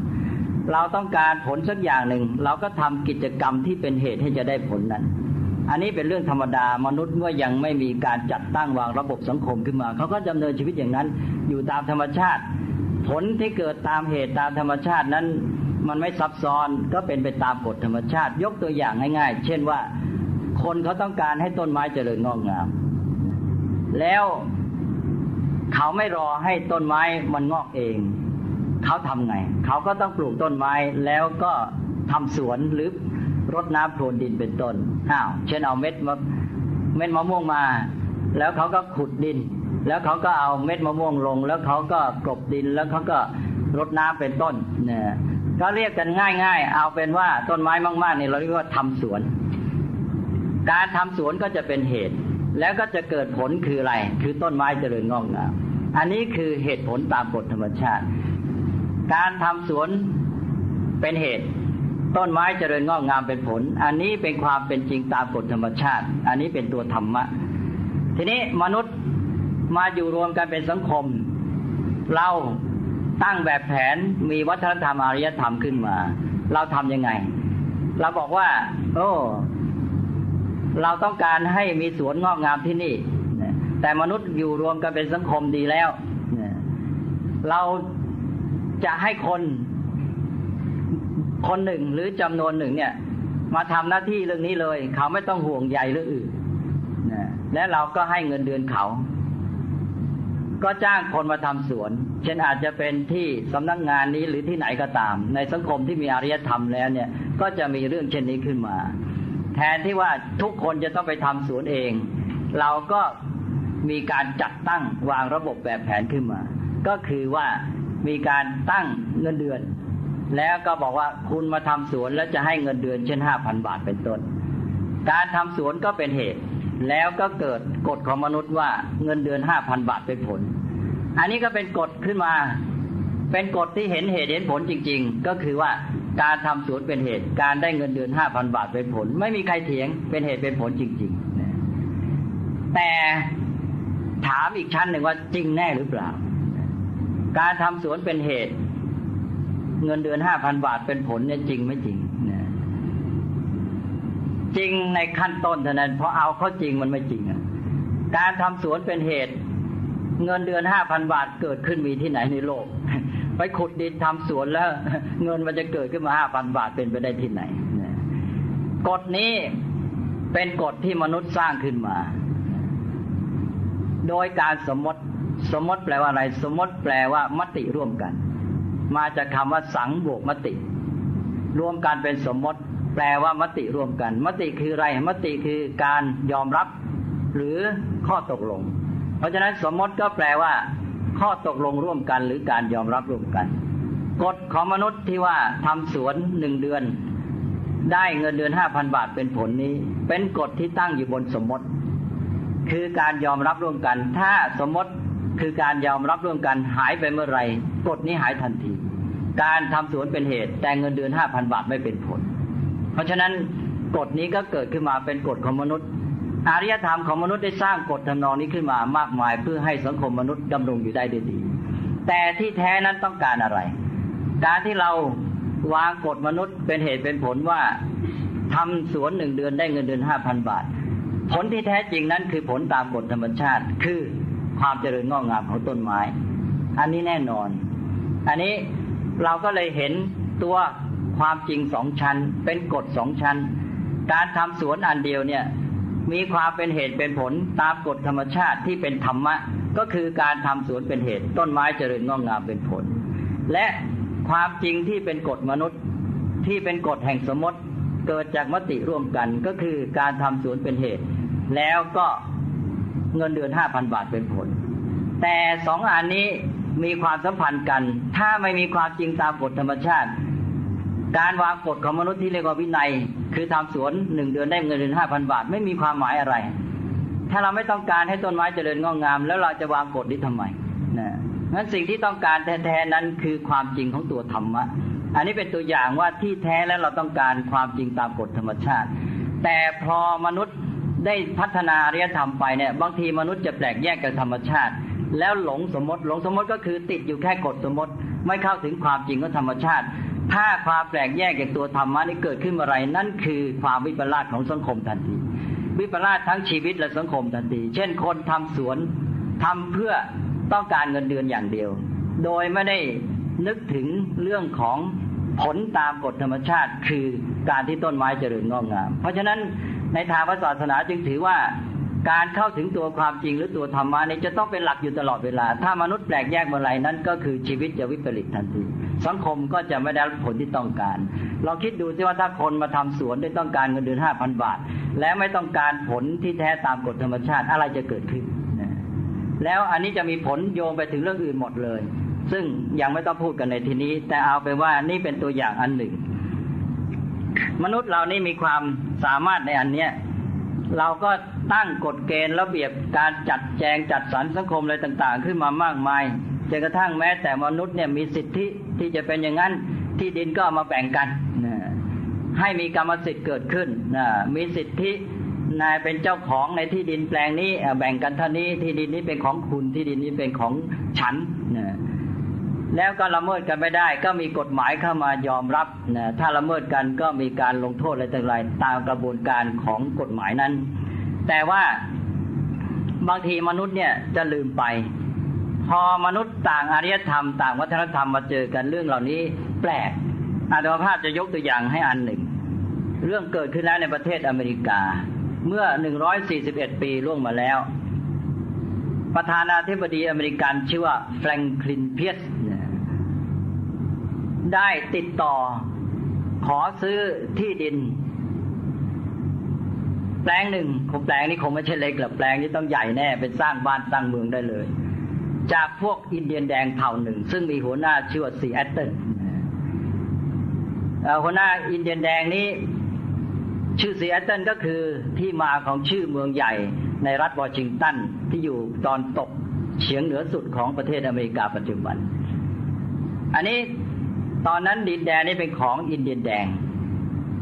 เราต้องการผลสักอย่างหนึ่งเราก็ทำกิจกรรมที่เป็นเหตุให้จะได้ผลนั้นอันนี้เป็นเรื่องธรรมดามนุษย์เมื่อยังไม่มีการจัดตั้งวางระบบสังคมขึ้นมาเขาก็ดำเนินชีวิตอย่างนั้นอยู่ตามธรรมชาติผลที่เกิดตามเหตุตามธรรมชาตินั้นมันไม่ซับซ้อนก็เป็นไปตามกฎธรรมชาติยกตัวอย่างง่ายๆเช่นว่าคนเขาต้องการให้ต้นไม้เจริญงอกงามแล้วเขาไม่รอให้ต้นไม้มันงอกเองเขาทำไงเขาก็ต้องปลูกต้นไม้แล้วก็ทำสวนหรือรดน้ำพรวนดินเป็นต้นอ้าวเช่นเอาเม็ดมะเม็ดมะม่วงมาแล้วเขาก็ขุดดินแล้วเขาก็เอาเม็ดมะม่วงลงแล้วเขาก็กลบดินแล้วเขาก็รดน้ำเป็นต้นเนี่ยก็เรียกกันง่ายๆเอาเป็นว่าต้นไม้มากๆนี่เราเรียกว่าทำสวนการทำสวนก็จะเป็นเหตุแล้วก็จะเกิดผลคืออะไรคือต้นไม้เจริญงอกงามอันนี้คือเหตุผลตามกฎธรรมชาติการทำสวนเป็นเหตุต้นไม้เจริญงอกงามเป็นผลอันนี้เป็นความเป็นจริงตามกฎธรรมชาติอันนี้เป็นตัวธรรมะทีนี้มนุษย์มาอยู่รวมกันเป็นสังคมเราตั้งแบบแผนมีวัฒนธรรมอารยธรรมขึ้นมาเราทำยังไงเราบอกว่าโอ้เราต้องการให้มีสวนงอกงามที่นี่แต่มนุษย์อยู่รวมกันเป็นสังคมดีแล้วเราจะให้คนคนหนึ่งหรือจำนวนหนึ่งเนี่ยมาทำหน้าที่เรื่องนี้เลยเขาไม่ต้องห่วงใยเรื่องอื่นและเราก็ให้เงินเดือนเขาก็จ้างคนมาทำสวนเช่นอาจจะเป็นที่สำนักงานนี้หรือที่ไหนก็ตามในสังคมที่มีอารยธรรมแล้วเนี่ยก็จะมีเรื่องเช่นนี้ขึ้นมาแทนที่ว่าทุกคนจะต้องไปทำสวนเองเราก็มีการจัดตั้งวางระบบแบบแผนขึ้นมาก็คือว่ามีการตั้งเงินเดือนแล้วก็บอกว่าคุณมาทำสวนแล้วจะให้เงินเดือนเช่น ห้าพัน บาทเป็นต้นการทำสวนก็เป็นเหตุแล้วก็เกิดกฎของมนุษย์ว่าเงินเดือน ห้าพัน บาทเป็นผลอันนี้ก็เป็นกฎขึ้นมาเป็นกฎที่เห็นเหตุเห็นผลจริงๆก็คือว่า การทำสวนเป็นเหตุการได้เงินเดือน ห้าพัน บาทเป็นผลไม่มีใครเถียงเป็นเหตุเป็นผลจริงๆแต่ถามอีกชั้นหนึ่งว่าจริงแน่หรือเปล่าการทำสวนเป็นเหตุเงินเดือน ห้าพัน บาทเป็นผลเนี่ยจริงไม่จริงนะจริงในขั้นต้นเท่านั้นเพราะเอาเข้าจริงมันไม่จริงอ่ะการทำสวนเป็นเหตุเงินเดือน ห้าพัน บาทเกิดขึ้นมีที่ไหนในโลกไปขุดดินทำสวนแล้วเงินมันจะเกิดขึ้นมา ห้าพัน บาทเป็นไปได้ที่ไหนนะกฎนี้เป็นกฎที่มนุษย์สร้างขึ้นมาโดยการสมมติสมมติแปลว่าอะไรสมมติแปลว่ามติร่วมกันมาจากคำว่าสังบวกมติรวมกันเป็นสมมติแปลว่ามติร่วมกันมติคืออะไรมติคือการยอมรับหรือข้อตกลงเพราะฉะนั้นสมมติก็แปลว่าข้อตกลงร่วมกันหรือการยอมรับร่วมกันกฎของมนุษย์ที่ว่าทำสวนหนึ่งเดือนได้เงินเดือน ห้าพัน บาทเป็นผลนี้เป็นกฎที่ตั้งอยู่บนสมมติคือการยอมรับร่วมกันถ้าสมมติคือการยอมรับร่วมกันหายไปเมื่อไรกฎนี้หายทันทีการทำสวนเป็นเหตุแต่เงินเดือน ห้าพัน บาทไม่เป็นผลเพราะฉะนั้นกฎนี้ก็เกิดขึ้นมาเป็นกฎของมนุษย์อารยธรรมของมนุษย์ได้สร้างกฎทำนองนี้ขึ้นมามากมายเพื่อให้สังคมมนุษย์ดำรงอยู่ได้ดีแต่ที่แท้นั้นต้องการอะไรการที่เราวางกฎมนุษย์เป็นเหตุเป็นผลว่าทำสวนหนึ่งเดือนได้เงินเดือน ห้าพัน บาทผลที่แท้จริงนั้นคือผลตามกฎธรรมชาติคือความเจริญงอกงามของต้นไม้อันนี้แน่นอนอันนี้เราก็เลยเห็นตัวความจริงสองชั้นเป็นกฎสองชั้นการทำสวนอันเดียวเนี่ยมีความเป็นเหตุเป็นผลตามกฎธรรมชาติที่เป็นธรรมะก็คือการทำสวนเป็นเหตุต้นไม้เจริญงอกงามเป็นผลและความจริงที่เป็นกฎมนุษย์ที่เป็นกฎแห่งสมมติเกิดจากมติร่วมกันก็คือการทำสวนเป็นเหตุแล้วก็เงินเดือน ห้าพัน บาทเป็นผลแต่สองอันนี้มีความสัมพันธ์กันถ้าไม่มีความจริงตามกฎธรรมชาติการวางกฎของมนุษย์ที่เรียกว่าวินัยคือทำสวนหนึ่งเดือนได้เงินเดือน ห้าพัน บาทไม่มีความหมายอะไรถ้าเราไม่ต้องการให้ต้นไม้เจริญงอกงามแล้วเราจะวางกฎนี้ทำไมนะงั้นสิ่งที่ต้องการแท้ๆนั้นคือความจริงของตัวธรรมะอันนี้เป็นตัวอย่างว่าที่แท้แล้วเราต้องการความจริงตามกฎธรรมชาติแต่พอมนุษย์ได้พัฒนาอารยธรรมไปเนี่ยบางทีมนุษย์จะแปลกแยกกับธรรมชาติแล้วหลงสมมติหลงสมมติก็คือติดอยู่แค่กฎสมมติไม่เข้าถึงความจริงของธรรมชาติถ้าความแปลกแยกจากตัวธรรมะนี้เกิดขึ้นเมื่อไรนั่นคือความวิปลาสของสังคมทันทีวิปลาสทั้งชีวิตและสังคมทันทีเช่นคนทำสวนทำเพื่อต้องการเงินเดือนอย่างเดียวโดยไม่ได้นึกถึงเรื่องของผลตามกฎธรรมชาติคือการที่ต้นไม้เจริญงอกงามเพราะฉะนั้นในทางพระศาสนาจึงถือว่าการเข้าถึงตัวความจริงหรือตัวธรรมะนี้จะต้องเป็นหลักอยู่ตลอดเวลาถ้ามนุษย์แปลกแยกเมื่อไรนั้นก็คือชีวิตจะวิปริตทันทีสังคมก็จะไม่ได้ผลที่ต้องการเราคิดดูสิว่าถ้าคนมาทำสวนได้ต้องการเงินเดือน ห้าพัน บาทและไม่ต้องการผลที่แท้ตามกฎธรรมชาติอะไรจะเกิดขึ้นแล้วอันนี้จะมีผลโยงไปถึงเรื่องอื่นหมดเลยซึ่งยังไม่ต้องพูดกันในที่นี้แต่เอาไปว่านี่เป็นตัวอย่างอันหนึ่งมนุษย์เรานี่มีความสามารถในอันเนี้ยเราก็ตั้งกฎเกณฑ์ระเบียบการจัดแจงจัดสรรสังคมอะไรต่างๆขึ้นมามากมายจนกระทั่งแม้แต่มนุษย์เนี่ยมีสิทธิที่จะเป็นอย่างนั้นที่ดินก็มาแบ่งกันให้มีกรรมสิทธิ์เกิดขึ้นมีสิทธินายเป็นเจ้าของในที่ดินแปลงนี้แบ่งกันเท่านี้ที่ดินนี้เป็นของคุณที่ดินนี้เป็นของฉันแล้วก็ละเมิดกันไม่ได้ก็มีกฎหมายเข้ามายอมรับนะถ้าละเมิดกันก็มีการลงโทษอะไรต่างๆตามกระบวนการของกฎหมายนั้นแต่ว่าบางทีมนุษย์เนี่ยจะลืมไปพอมนุษย์ต่างอารยธรรมต่างวัฒนธรรมมาเจอกันเรื่องเหล่านี้แปลกอาตมาภาพจะยกตัวอย่างให้อันหนึ่งเรื่องเกิดขึ้นแล้วในประเทศอเมริกาเมื่อหนึ่งร้อยสี่สิบเอ็ดปีล่วงมาแล้วประธานาธิบดีอเมริกันชื่อว่าแฟรงคลินเพียร์สได้ติดต่อขอซื้อที่ดินแปลงหนึ่งของแปลงนี้คงไม่ใช่เล็กหรอกแปลงนี้ต้องใหญ่แน่เป็นสร้างบ้านสร้างเมืองได้เลยจากพวกอินเดียนแดงเผ่าหนึ่งซึ่งมีหัวหน้าชื่อว่าซีแอตเทิลหัวหน้าอินเดียนแดงนี้ชื่อซีแอตเทิลก็คือที่มาของชื่อเมืองใหญ่ในรัฐวอชิงตันที่อยู่ตอนตกเฉียงเหนือสุดของประเทศอเมริกาปัจจุบันอันนี้ ตอนนั้นดินแดงนี่เป็นของอินเดียนแดง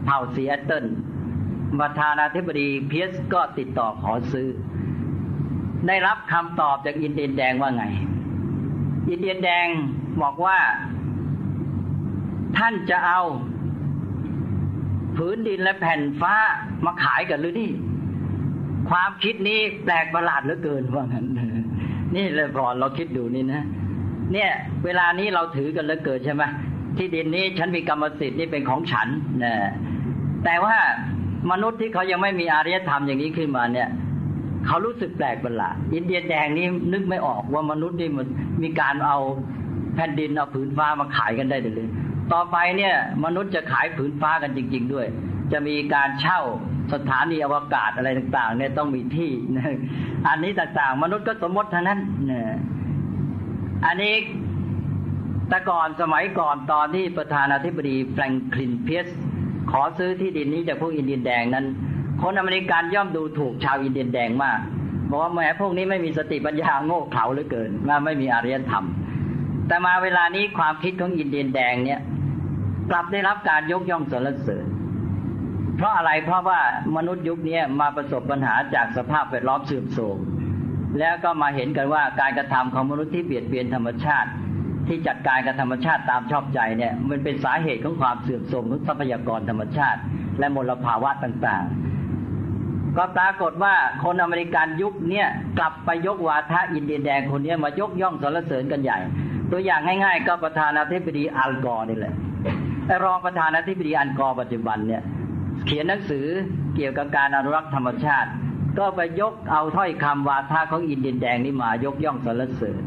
เผ่าซีแอตเทิลประธานาธิบดีเพียร์สก็ติดต่อขอซื้อได้รับคำตอบจากอินเดียนแดงว่าไงอินเดียนแดงบอกว่าท่านจะเอาพื้นดินและแผ่นฟ้ามาขายกันหรือนี่ความคิดนี้แปลกประหลาดเหลือเกินว่างั้นนี่เลยพอเราคิดดูนี่นะเนี่ยเวลานี้เราถือกันเหลือเกินใช่ไหมที่ดินนี้ฉันมีกรรมสิทธิ์นี่เป็นของฉันนะแต่ว่ามนุษย์ที่เขายังไม่มีอารยธรรมอย่างนี้ขึ้นมาเนี่ยเขารู้สึกแปลกประหลาดอินเดียแดงนี่นึกไม่ออกว่ามนุษย์นี่มันมีการเอาแผ่นดินเอาผืนฟ้ามาขายกันได้เลยต่อไปเนี่ยมนุษย์จะขายผืนฟ้ากันจริงๆด้วยจะมีการเช่าสถานีอวกาศอะไรต่างๆเนี่ยต้องมีที่อันนี้ต่างๆมนุษย์ก็สมมติเท่านั้นนะอันนี้แต่ก่อนสมัยก่อนตอนที่ประธานาธิบดีแฟรงคลินเพียร์สขอซื้อที่ดินนี้จากพวกอินเดียนแดงนั้นคนอเมริกันย่อมดูถูกชาวอินเดียนแดงมากบอกว่าแหมพวกนี้ไม่มีสติปัญญาโง่เขลาเหลือเกินว่าไม่มีอารยธรรมแต่มาเวลานี้ความคิดของอินเดียนแดงเนี่ยกลับได้รับการยกย่องสรรเสริญเพราะอะไรเพราะว่ามนุษย์ยุคนี้มาประสบปัญหาจากสภาพแวดล้อมเสื่อมโทรมแล้วก็มาเห็นกันว่าการกระทำของมนุษย์ที่เบียดเบียนธรรมชาติที่จัดการกับธรรมชาติตามชอบใจเนี่ยมันเป็นสาเหตุของความเสื่อมโทรมของทรัพยากรธรรมชาติและมลภาวะต่างๆก็ปรากฏว่าคนอเมริกันยุคนี้กลับไปยกวาทะอินเดียแดงคนนี้มายกย่องสรรเสริญกันใหญ่ตัวอย่างง่ายๆก็ประธานาธิบดีอัลกอร์นี่แหละแต่รองประธานาธิบดีอัลกอร์ปัจจุบันเนี่ยเขียนหนังสือเกี่ยวกับการอนุรักษ์ธรรมชาติก็ไปยกเอาถ้อยคำวาทะของอินเดียนแดงนี่มายกย่องสรรเสริญ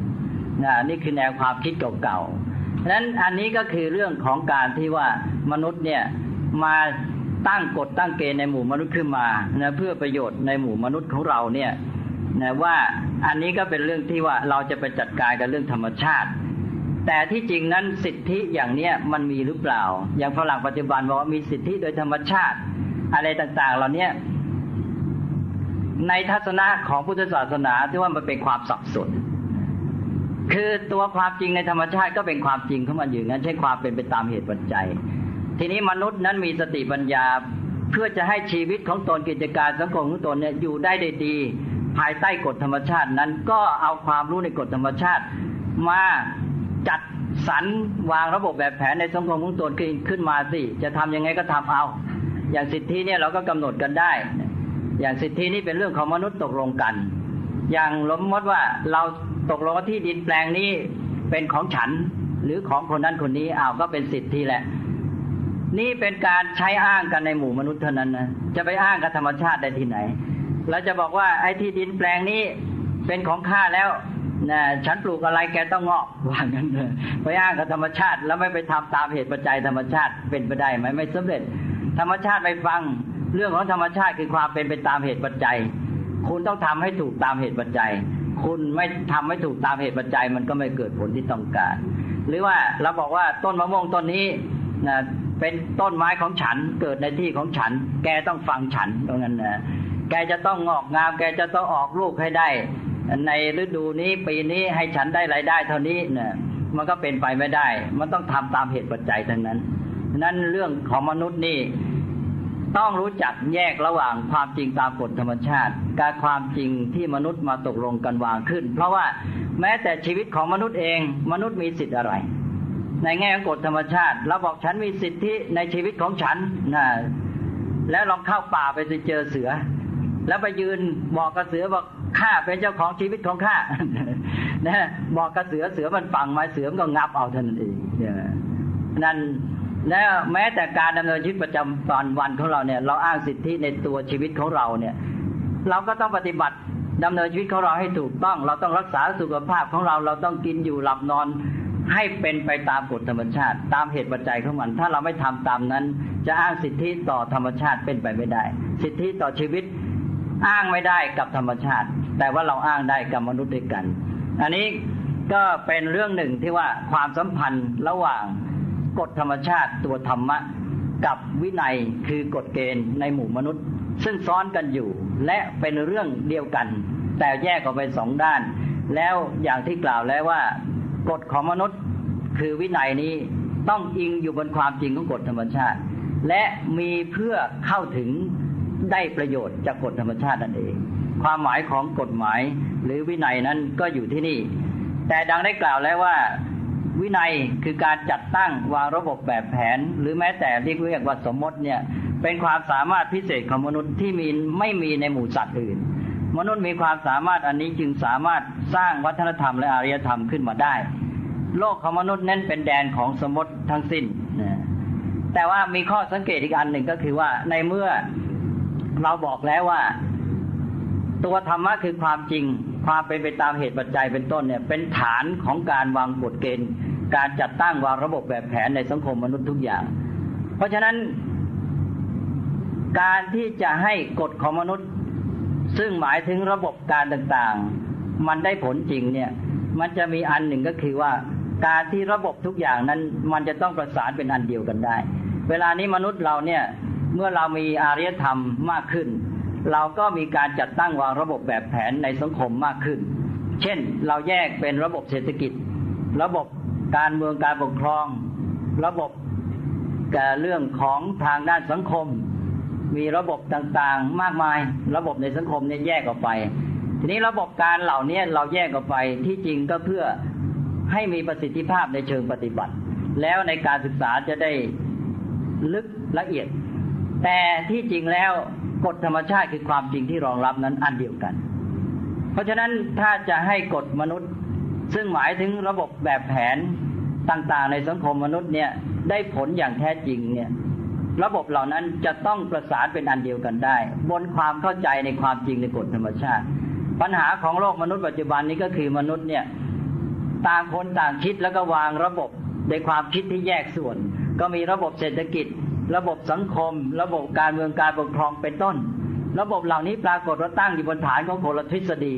นะนี่คือแนวความคิดเก่าๆฉะนั้นอันนี้ก็คือเรื่องของการที่ว่ามนุษย์เนี่ยมาตั้งกฎตั้งเกณฑ์ในหมู่มนุษย์ขึ้นมานะเพื่อประโยชน์ในหมู่มนุษย์ของเราเนี่ยนะว่าอันนี้ก็เป็นเรื่องที่ว่าเราจะไปจัดการกับเรื่องธรรมชาติแต่ที่จริงนั้นสิทธิอย่างเนี้ยมันมีหรือเปล่าอย่างฝรั่งปัจจุบันบอกว่ามีสิทธิโดยธรรมชาติอะไรต่างๆเหล่านี้ในทัศนะของพุทธศาสนาที่ว่ามันเป็นความสับสนคือตัวความจริงในธรรมชาติก็เป็นความจริงของมันอยู่งั้นใช่ความเป็นไปตามเหตุปัจจัยทีนี้มนุษย์นั้นมีสติปัญญาเพื่อจะให้ชีวิตของตนกิจการสังคมของตนเนี่ยอยู่ได้ดีภายใต้กฎธรรมชาตินั้นก็เอาความรู้ในกฎธรรมชาติมาจัดสรรวางระบบแบบแผนในสังคมของตนขึ้นมาสิจะทำยังไงก็ทำเอาอย่างสิทธิเนี่ยเราก็กำหนดกันได้อย่างสิทธินี่เป็นเรื่องของมนุษย์ตกลงกันอย่างสมมติว่าเราตกลงว่าที่ดินแปลงนี้เป็นของฉันหรือของคนนั้นคนนี้อ้าวก็เป็นสิทธิแหละนี่เป็นการใช้อ้างกันในหมู่มนุษย์เท่านั้นนะจะไปอ้างกับธรรมชาติได้ที่ไหนแล้วจะบอกว่าไอ้ที่ดินแปลงนี้เป็นของข้าแล้วนะฉันปลูกอะไรแกต้องงอกว่างั้นเลยไปอ้างกับธรรมชาติแล้วไม่ไปทำตามเหตุปัจจัยธรรมชาติเป็นไปได้ไหมไม่สำเร็จธรรมชาติไม่ฟังเรื่องของธรรมชาติคือความเป็นไปตามเหตุปัจจัยคุณต้องทำให้ถูกตามเหตุปัจจัยคุณไม่ทำให้ถูกตามเหตุปัจจัยมันก็ไม่เกิดผลที่ต้องการหรือว่าเราบอกว่าต้นมะม่วงต้นนี้นะเป็นต้นไม้ของฉันเกิดในที่ของฉันแกต้องฟังฉันตรงนั้นนะแกจะต้องงอกงามแกจะต้องออกลูกให้ได้ในฤดูนี้ปีนี้ให้ฉันได้รายได้เท่านี้เนี่ยมันก็เป็นไปไม่ได้มันต้องทำตามเหตุปัจจัยทั้งนั้นนั้นเรื่องของมนุษย์นี่ต้องรู้จักแยกระหว่างความจริงตามกฎธรรมชาติกับความจริงที่มนุษย์มาตกลงกันวางขึ้นเพราะว่าแม้แต่ชีวิตของมนุษย์เองมนุษย์มีสิทธิ์อะไรในแง่ของกฎธรรมชาติเราบอกฉันมีสิทธิในชีวิตของฉันนะแล้วลองเข้าป่าไปเจอเสือแล้วไปยืนบอกกับเสือบอกข้าเป็นเจ้าของชีวิตของข้านะบอกกับเสือเสือมันฟังไหมเสือมันก็งับเอาทันทีนั่นแล้วแม้แต่การดำเนินชีวิตประจำตอนวันของเราเนี่ยเราอ้างสิทธิในตัวชีวิตของเราเนี่ยเราก็ต้องปฏิบัติดำเนินชีวิตของเราให้ถูกต้องเราต้องรักษาสุขภาพของเราเราต้องกินอยู่หลับนอนให้เป็นไปตามกฎธรรมชาติตามเหตุปัจจัยของมันถ้าเราไม่ทำตามนั้นจะอ้างสิทธิต่อธรรมชาติเป็นไปไม่ได้สิทธิต่อชีวิตอ้างไม่ได้กับธรรมชาติแต่ว่าเราอ้างได้กับมนุษย์ด้วยกันอันนี้ก็เป็นเรื่องหนึ่งที่ว่าความสัมพันธ์ระหว่างกฎธรรมชาติตัวธรรมะกับวินัยคือกฎเกณฑ์ในหมู่มนุษย์ซึ่งซ้อนกันอยู่และเป็นเรื่องเดียวกันแต่แยกออกเป็นสองด้านแล้วอย่างที่กล่าวแล้วว่ากฎของมนุษย์คือวินัยนี้ ต้องอิงอยู่บนความจริงของกฎธรรมชาติและมีเพื่อเข้าถึงได้ประโยชน์จากกฎธรรมชาตินั่นเองความหมายของกฎหมายหรือวินัยนั้นก็อยู่ที่นี่แต่ดังได้กล่าวแล้วว่าวินัยคือการจัดตั้งวางระบบแบบแผนหรือแม้แต่ที่เรียกว่าสมมติเนี่ยเป็นความสามารถพิเศษของมนุษย์ที่มีไม่มีในหมู่สัตว์อื่นมนุษย์มีความสามารถอันนี้จึงสามารถสร้างวัฒนธรรมและอารยธรรมขึ้นมาได้โลกของมนุษย์นั้นเป็นแดนของสมมติทั้งสิ้นนะแต่ว่ามีข้อสังเกตอีกอันหนึ่งก็คือว่าในเมื่อเราบอกแล้วว่าตัวธรรมะคือความจริงความเป็นไปตามเหตุปัจจัยเป็นต้นเนี่ยเป็นฐานของการวางกฎเกณฑ์การจัดตั้งวางระบบแบบแผนในสังคมมนุษย์ทุกอย่างเพราะฉะนั้นการที่จะให้กฎของมนุษย์ซึ่งหมายถึงระบบการต่างๆมันได้ผลจริงเนี่ยมันจะมีอันหนึ่งก็คือว่าการที่ระบบทุกอย่างนั้นมันจะต้องประสานเป็นอันเดียวกันได้เวลานี้มนุษย์เราเนี่ยเมื่อเรามีอารยธรรมมากขึ้นเราก็มีการจัดตั้งวางระบบแบบแผนในสังคมมากขึ้นเช่นเราแยกเป็นระบบเศรษฐกิจระบบการเมืองการปกครองระบบเรื่องของทางด้านสังคมมีระบบต่างๆมากมายระบบในสังคมเนี่ยแยกออกไปทีนี้ระบบการเหล่านี้เราแยกออกไปที่จริงก็เพื่อให้มีประสิทธิภาพในเชิงปฏิบัติแล้วในการศึกษาจะได้ลึกละเอียดแต่ที่จริงแล้วกฎธรรมชาติคือความจริงที่รองรับนั้นอันเดียวกันเพราะฉะนั้นถ้าจะให้กฎมนุษย์ซึ่งหมายถึงระบบแบบแผนต่างๆในสังคมมนุษย์เนี่ยได้ผลอย่างแท้จริงเนี่ยระบบเหล่านั้นจะต้องประสานเป็นอันเดียวกันได้บนความเข้าใจในความจริงในกฎธรรมชาติปัญหาของโลกมนุษย์ปัจจุบันนี้ก็คือมนุษย์เนี่ยต่างคนต่างคิดแล้วก็วางระบบในความคิดที่แยกส่วนก็มีระบบเศรษฐกิจระบบสังคมระบบการเมืองการปกครองเป็นต้นระบบเหล่านี้ปรากฏว่าตั้งอยู่บนฐานของคนละทฤษฎี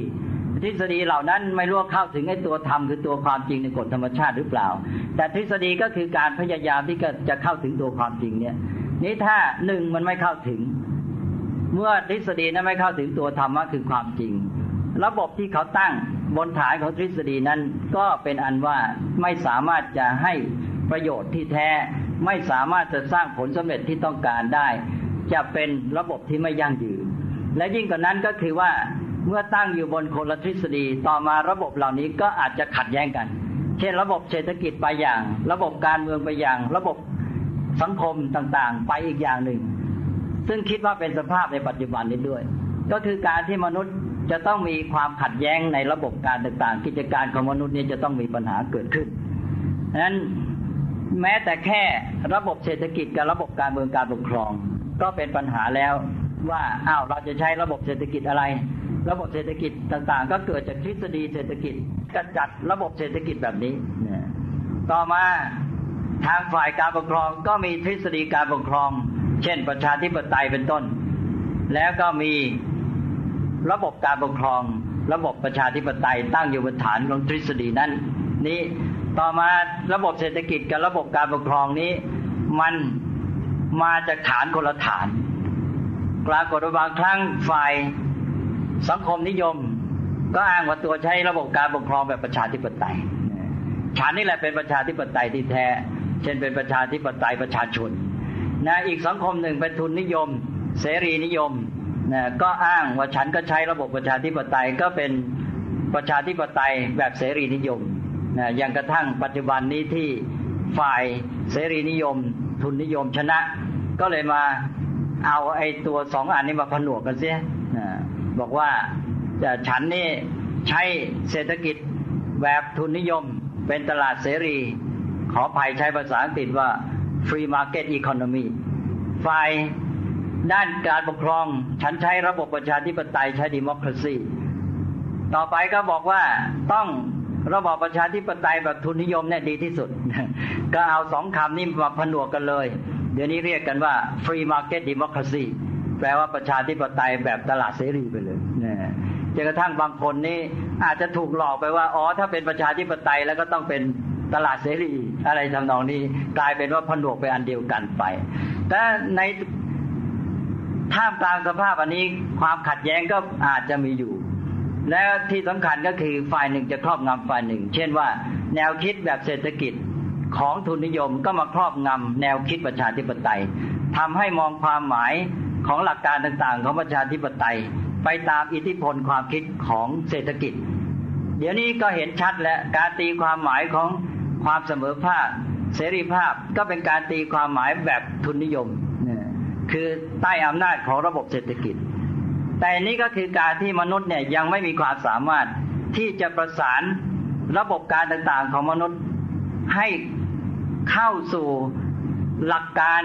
ทฤษฎีเหล่านั้นไม่รู้เข้าถึงไอ้ตัวธรรมคือตัวความจริงในกฎธรรมชาติหรือเปล่าแต่ทฤษฎีก็คือการพยายามที่จะเข้าถึงตัวความจริงเนี่ยนี่ถ้าหนึ่งมันไม่เข้าถึงเมื่อทฤษฎีนั้นไม่เข้าถึงตัวธรรมะคือความจริงระบบที่เขาตั้งบนฐานของทฤษฎีนั้นก็เป็นอันว่าไม่สามารถจะให้ประโยชน์ที่แท้ไม่สามารถจะสร้างผลสำเร็จที่ต้องการได้จะเป็นระบบที่ไม่ยั่งยืนและยิ่งกว่านั้นก็คือว่าเมื่อตั้งอยู่บนคนละทฤษฎีต่อมาระบบเหล่านี้ก็อาจจะขัดแย้งกันเช่นระบบเศรษฐกิจไปอย่างระบบการเมืองไปอย่างระบบสังคมต่างๆไปอีกอย่างหนึ่งซึ่งคิดว่าเป็นสภาพในปัจจุบันนี้ด้วยก็คือการที่มนุษย์จะต้องมีความขัดแย้งในระบบการต่างๆกิจการของมนุษย์นี้จะต้องมีปัญหาเกิดขึ้นดังนั้นแม้แต่แค่ระบบเศรษฐกิจกับระบบการเมืองการปกครองก็เป็นปัญหาแล้วว่าอ้าวเราจะใช้ระบบเศรษฐกิจอะไรระบบเศรษฐกิจต่างๆก็เกิดจากทฤษฎีเศรษฐกิจก็จัดระบบเศรษฐกิจแบบนี้ต่อมาทางฝ่ายการปกครองก็มีทฤษฎีการปกครองเช่นประชาธิปไตยเป็นต้นแล้วก็มีระบบการปกครองระบบประชาธิปไตยตั้งอยู่บนฐานของทฤษฎีนั้นนี้ต่อมาระบบเศรษฐกิจกับระบบการปกครองนี้มันมาจากฐานคนละฐานปรากฏว่าบางครั้งฝ่ายสังคมนิยมก็อ้างว่าตัวใช้ระบบการปกครองแบบประชาธิปไตยฐานนี่แหละเป็นประชาธิปไตยที่แท้เช่นเป็นประชาธิปไตยประชาชนนะอีกสังคมหนึ่งเป็นทุนนิยมเสรีนิยมนะก็อ้างว่าฉันก็ใช้ระบบประชาธิปไตยก็เป็นประชาธิปไตยแบบเสรีนิยมนะอย่างกระทั่งปัจจุบันนี้ที่ฝ่ายเสรีนิยมทุนนิยมชนะก็เลยมาเอาไอ้ตัวสองอันนี้มาผนวกกันเสียนะบอกว่าฉันนี่ใช้เศรษฐกิจแบบทุนนิยมเป็นตลาดเสรีขออภัยใช้ภาษาอังกฤษว่า free market economy ฝ่ายด้านการปกครองฉันใช้ระบบประชาธิปไตยใช้ democracy ต่อไปก็บอกว่าต้องระบบประชาธิปไตยแบบทุนนิยมเนี่ยดีที่สุด ก็เอาสองคำนี้มาผนวกกันเลยเดี๋ยวนี้เรียกกันว่า free market democracy แปลว่าประชาธิปไตยแบบตลาดเสรีไปเลยนะจนกระทั่งบางคนนี่อาจจะถูกหลอกไปว่าอ๋อถ้าเป็นประชาธิปไตยแล้วก็ต้องเป็นตลาดเสรีอะไรทำนองนี้กลายเป็นว่าผนวกไปอันเดียวกันไปแต่ในท่ามกลางสภาพอันนี้ความขัดแย้งก็อาจจะมีอยู่และที่สำคัญก็คือฝ่ายหนึ่งจะครอบงำฝ่ายหนึ่งเช่นว่าแนวคิดแบบเศรษฐกิจ ของทุนนิยมก็มาครอบงำแนวคิดประชาธิปไตยทำให้มองความหมายของหลักการต่างๆของประชาธิปไตยไปตามอิทธิพลความคิดของเศรษฐกิจเดี๋ยวนี้ก็เห็นชัดแล้วการตีความหมายของความเสมอภาคเสรีภาพก็เป็นการตีความหมายแบบทุนนิยมคือใต้อำนาจของระบบเศรษฐกิจแต่นี่ก็คือการที่มนุษย์เนี่ยยังไม่มีความสามารถที่จะประสานระบบการต่างๆของมนุษย์ให้เข้าสู่หลักการ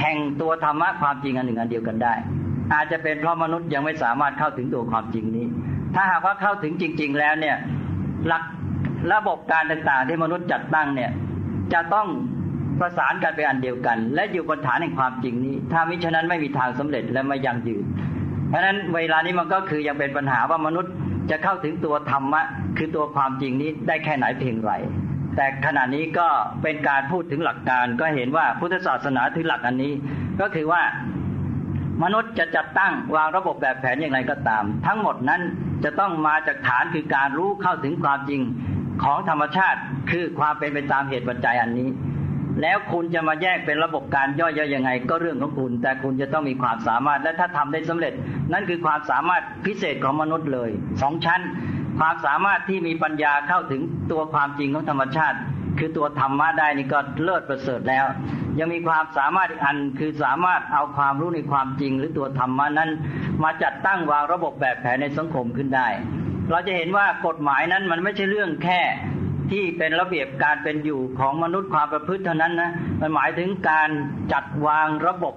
แห่งตัวธรรมะความจริงอันหนึ่งอันเดียวกันได้อาจจะเป็นเพราะมนุษย์ยังไม่สามารถเข้าถึงตัวความจริงนี้ถ้าหากว่าเข้าถึงจริงๆแล้วเนี่ยหลักระบบการต่างๆที่มนุษย์จัดตั้งเนี่ยจะต้องประสานกันเป็นอันเดียวกันและอยู่บนฐานแห่งความจริงนี้ถ้ามิฉะนั้นไม่มีทางสำเร็จและไม่ยั่งยืนเพราะฉะนั้นเวลานี้มันก็คือยังเป็นปัญหาว่ามนุษย์จะเข้าถึงตัวธรรมะคือตัวความจริงนี้ได้แค่ไหนเพียงไรแต่ขณะนี้ก็เป็นการพูดถึงหลักการก็เห็นว่าพุทธศาสนาถือหลักอันนี้ก็คือว่ามนุษย์จะจัดตั้งวางระบบแบบแผนอย่างไรก็ตามทั้งหมดนั้นจะต้องมาจากฐานคือการรู้เข้าถึงความจริงของธรรมชาติคือความเป็นไปตามเหตุปัจจัยอันนี้แล้วคุณจะมาแยกเป็นระบบการย่อยๆยังไงก็เรื่องของคุณแต่คุณจะต้องมีความสามารถและถ้าทำได้สำเร็จนั่นคือความสามารถพิเศษของมนุษย์เลยสองชั้นความสามารถที่มีปัญญาเข้าถึงตัวความจริงของธรรมชาติคือตัวธรรมะได้นี่ก็เลิศประเสริฐแล้วยังมีความสามารถอีกอันคือสามารถเอาความรู้ในความจริงหรือตัวธรรมะนั้นมาจัดตั้งวางระบบแบบแผนในสังคมขึ้นได้เราจะเห็นว่ากฎหมายนั้นมันไม่ใช่เรื่องแค่ที่เป็นระเบียบการเป็นอยู่ของมนุษย์ความประพฤติเท่านั้นนะมันหมายถึงการจัดวางระบบ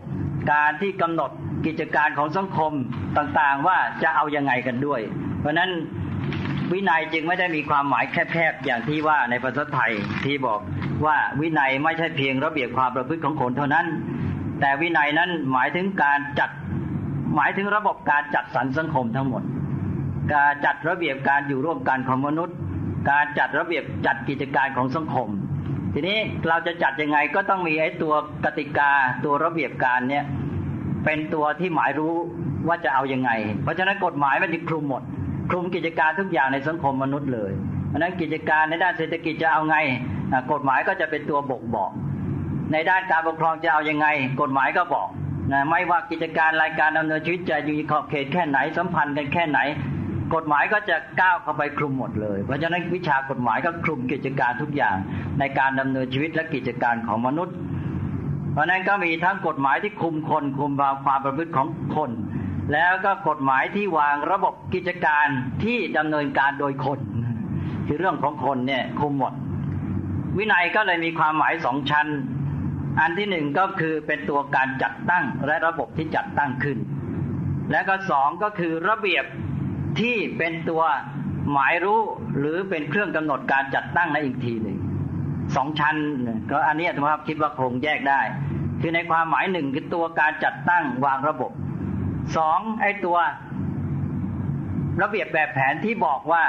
การที่กำหนดกิจการของสังคมต่างๆว่าจะเอายังไงกันด้วยเพราะนั้นวินัยจึงไม่ได้มีความหมายแคบๆอย่างที่ว่าในภาษาไทยที่บอกว่าวินัยไม่ใช่เพียงระเบียบความประพฤติของคนเท่านั้นแต่วินัยนั้นหมายถึงการจัดหมายถึงระบบการจัดสรรสังคมทั้งหมดการจัดระเบียบการอยู่ร่วมกันของมนุษย์การจัดระเบียบจัดกิจการของสังคมทีนี้เราจะจัดยังไงก็ต้องมีไอ้ตัวกติกาตัวระเบียบการเนี่ยเป็นตัวที่หมายรู้ว่าจะเอายังไงเพราะฉะนั้นกฎหมายมันจะคลุมหมดคลุมกิจการทุกอย่างในสังคมมนุษย์เลยเพราะฉะนั้นกิจการในด้านเศรษฐกิจจะเอาไงกฎหมายก็จะเป็นตัวบอกบอกในด้านการปกครองจะเอายังไงกฎหมายก็บอกนะไม่ว่ากิจการรายการดำเนินชีวิตจะอยู่ในขอบเขตแค่ไหนสัมพันธ์กันแค่ไหนกฎหมายก็จะก้าวเข้าไปคลุมหมดเลยเพราะฉะนั้นวิชากฎหมายก็คลุมกิจการทุกอย่างในการดำเนินชีวิตและกิจการของมนุษย์เพราะนั้นก็มีทั้งกฎหมายที่คุมคนคุมความประพฤติของคนแล้วก็กฎหมายที่วางระบบกิจการที่ดำเนินการโดยคนคือเรื่องของคนเนี่ยคุมหมดวินัยก็เลยมีความหมายสองชั้นอันที่หนึ่งก็คือเป็นตัวการจัดตั้งและระบบที่จัดตั้งขึ้นและก็สองก็คือระเบียบที่เป็นตัวหมายรู้หรือเป็นเครื่องกำหนดการจัดตั้งในอีกทีหนึ่งสองชั้นก็อันนี้ผมคิดว่าคงแยกได้คือในความหมายหนึ่งคือตัวการจัดตั้งวางระบบสองไอ้ตัวระเบียบแบบแผนที่บอกว่า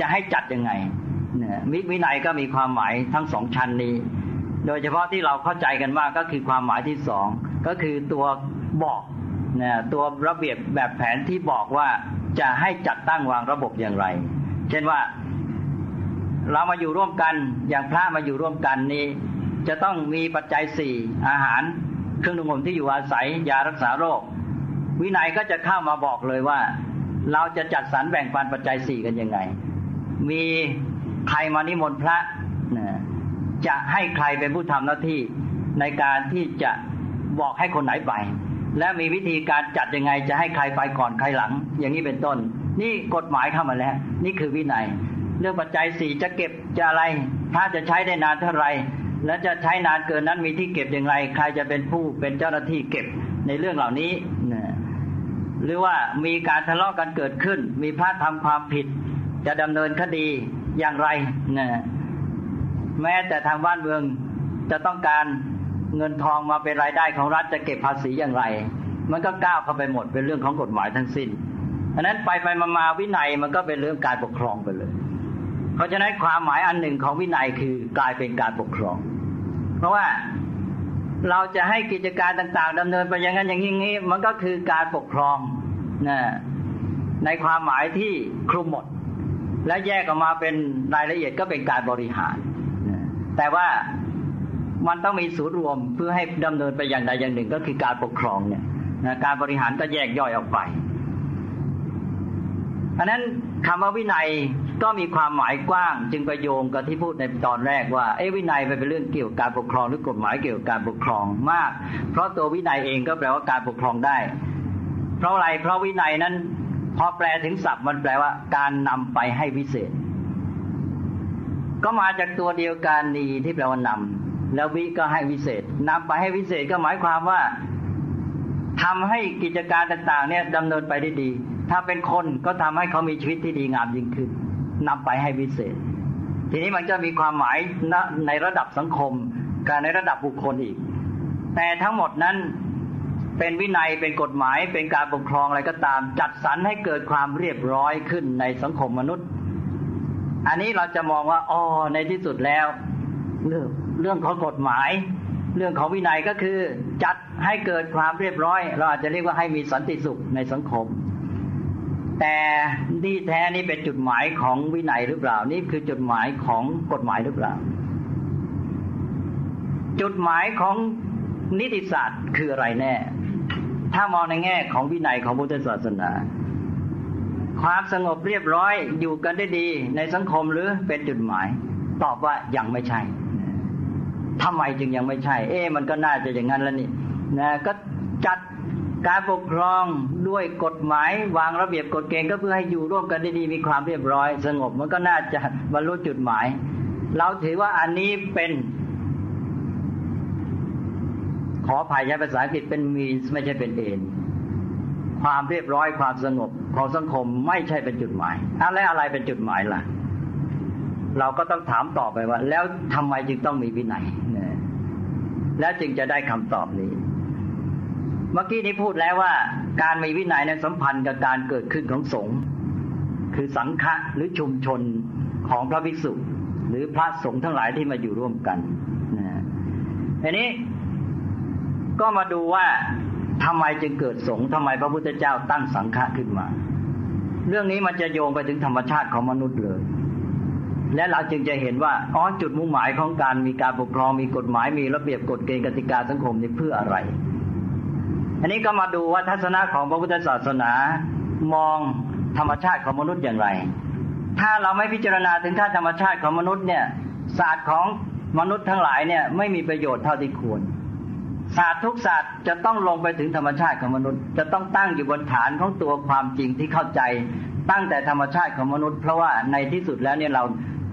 จะให้จัดยังไงเนี่ยวินัยก็มีความหมายทั้งสองชั้นนี้โดยเฉพาะที่เราเข้าใจกันมากก็คือความหมายที่สองก็คือตัวบอกเนี่ยตัวระเบียบแบบแผนที่บอกว่าจะให้จัดตั้งวางระบบอย่างไรเช่นว่าเรามาอยู่ร่วมกันอย่างพระมาอยู่ร่วมกันนี้จะต้องมีปัจจัยสี่อาหารเครื่องนุ่งห่มที่อยู่อาศัยยารักษาโรควินัยก็จะเข้ามาบอกเลยว่าเราจะจัดสรรแบ่งปันปัจจัยสี่กันยังไงมีใครมานิมนต์พระนะจะให้ใครเป็นผู้ทำหน้าที่ในการที่จะบอกให้คนไหนไปและมีวิธีการจัดยังไงจะให้ใครไปก่อนใครหลังอย่างนี้เป็นต้นนี่กฎหมายเข้ามาแล้วนี่คือวินัยเรื่องปัจจัยสี่จะเก็บจะอะไรถ้าจะใช้ได้นานเท่าไหร่และจะใช้นานเกินนั้นมีที่เก็บอย่างไรใครจะเป็นผู้เป็นเจ้าหน้าที่เก็บในเรื่องเหล่านี้หรือว่ามีการทะเลาะกันเกิดขึ้นมีพระทำความผิดจะดำเนินคดีอย่างไรนะแม้แต่ทางบ้านเมืองจะต้องการเงินทองมาเป็นรายได้ของรัฐจะเก็บภาษีอย่างไรมันก็ก้าวเข้าไปหมดเป็นเรื่องของกฎหมายทั้งสิ้นฉะนั้นไปไปมามาวินัยมันก็เป็นเรื่องการปกครองไปเลยเพราะฉะนั้นความหมายอันหนึ่งของวินัยคือกลายเป็นการปกครองเพราะว่าเราจะให้กิจการต่างๆดำเนินไปอย่างนั้นอย่างนี้มันก็คือการปกครองนะในความหมายที่คลุมหมดและแยกออกมาเป็นรายละเอียดก็เป็นการบริหารแต่ว่า มันต้องมีศูนย์รวมเพื่อให้ดำเนินไปอย่างใดอย่างหนึ่งก็คือการปกครองเนี่ยนะการบริหารก็แยกย่อยออกไปอันนั้นคำว่าวินัยก็มีความหมายกว้างจึงไปโยงกับที่พูดในตอนแรกว่าเอ้วินัยเป็นเรื่องเกี่ยวกับการปกครองหรือกฎหมายเกี่ยวกับการปกครองมากเพราะตัววินัยเองก็แปลว่าการปกครองได้เพราะอะไรเพราะวินัยนั้นพอแปลถึงศัพท์มันแปลว่าการนำไปให้วิเศษก็มาจากตัวเดียวกันนีที่แปลว่านำแล้ววิก็ให้วิเศษนำไปให้วิเศษก็หมายความว่าทำให้กิจการต่างๆเนี่ยดำเนินไปได้ดีถ้าเป็นคนก็ทำให้เขามีชีวิตที่ดีงามยิ่งขึ้นนำไปให้วิเศษทีนี้มันจะมีความหมายในระดับสังคมกับในระดับบุคคลอีกแต่ทั้งหมดนั้นเป็นวินัยเป็นกฎหมายเป็นการปกครองอะไรก็ตามจัดสรรให้เกิดความเรียบร้อยขึ้นในสังคมมนุษย์อันนี้เราจะมองว่าอ๋อในที่สุดแล้วเรื่องเรื่องของกฎหมายเรื่องของวินัยก็คือจัดให้เกิดความเรียบร้อยเราอาจจะเรียกว่าให้มีสันติสุขในสังคมแต่นี่แท้นี่เป็นจุดหมายของวินัยหรือเปล่านี่คือจุดหมายของกฎหมายหรือเปล่าจุดหมายของนิติศาสตร์คืออะไรแน่ถ้ามองในแง่ของวินัยของพุทธศาสนาความสงบเรียบร้อยอยู่กันได้ดีในสังคมหรือเป็นจุดหมายตอบว่ายังไม่ใช่ทำไมจึงยังไม่ใช่เอ๊ะมันก็น่าจะอย่างนั้นแล้วนี่นะก็จัดการปกครองด้วยกฎหมายวางระเบียบกฎเกณฑ์ก็เพื่อให้อยู่ร่วมกันได้ดีมีความเรียบร้อยสงบมันก็น่าจะบรรลุจุดหมายเราถือว่าอันนี้เป็นขออภัยใช้ภาษาอังกฤษเป็น means ไม่ใช่เป็น end ความเรียบร้อยความสงบของสังคมไม่ใช่เป็นจุดหมายอะไรอะไรเป็นจุดหมายล่ะเราก็ต้องถามต่อไปว่าแล้วทำไมจึงต้องมีวินัยแล้วจึงจะได้คำตอบนี้เมื่อกี้นี้พูดแล้วว่าการมีวินัยนั้นสัมพันธ์กับการเกิดขึ้นของสงฆ์คือสังฆะหรือชุมชนของพระภิกษุหรือพระสงฆ์ทั้งหลายที่มาอยู่ร่วมกันนะทีนี้ก็มาดูว่าทำไมจึงเกิดสงฆ์ทำไมพระพุทธเจ้าตั้งสังฆะขึ้นมาเรื่องนี้มันจะโยงไปถึงธรรมชาติของมนุษย์เลยและเราจึงจะเห็นว่าอ๋อจุดมุ่งหมายของการมีการปกครองมีกฎหมายมีระเบียบกฎเกณฑ์กติกาสังคมนี่เพื่ออะไรอันนี้ก็มาดูว่าทัศนะของพระพุทธศาสนามองธรรมชาติของมนุษย์อย่างไรถ้าเราไม่พิจารณาถึงท่าธรรมชาติของมนุษย์เนี่ยศาสตร์ของมนุษย์ทั้งหลายเนี่ยไม่มีประโยชน์เท่าที่ควรศาสตร์ทุกศาสตร์จะต้องลงไปถึงธรรมชาติของมนุษย์จะต้องตั้งอยู่บนฐานของตัวความจริงที่เข้าใจตั้งแต่ธรรมชาติของมนุษย์เพราะว่าในที่สุดแล้วเนี่ยเรา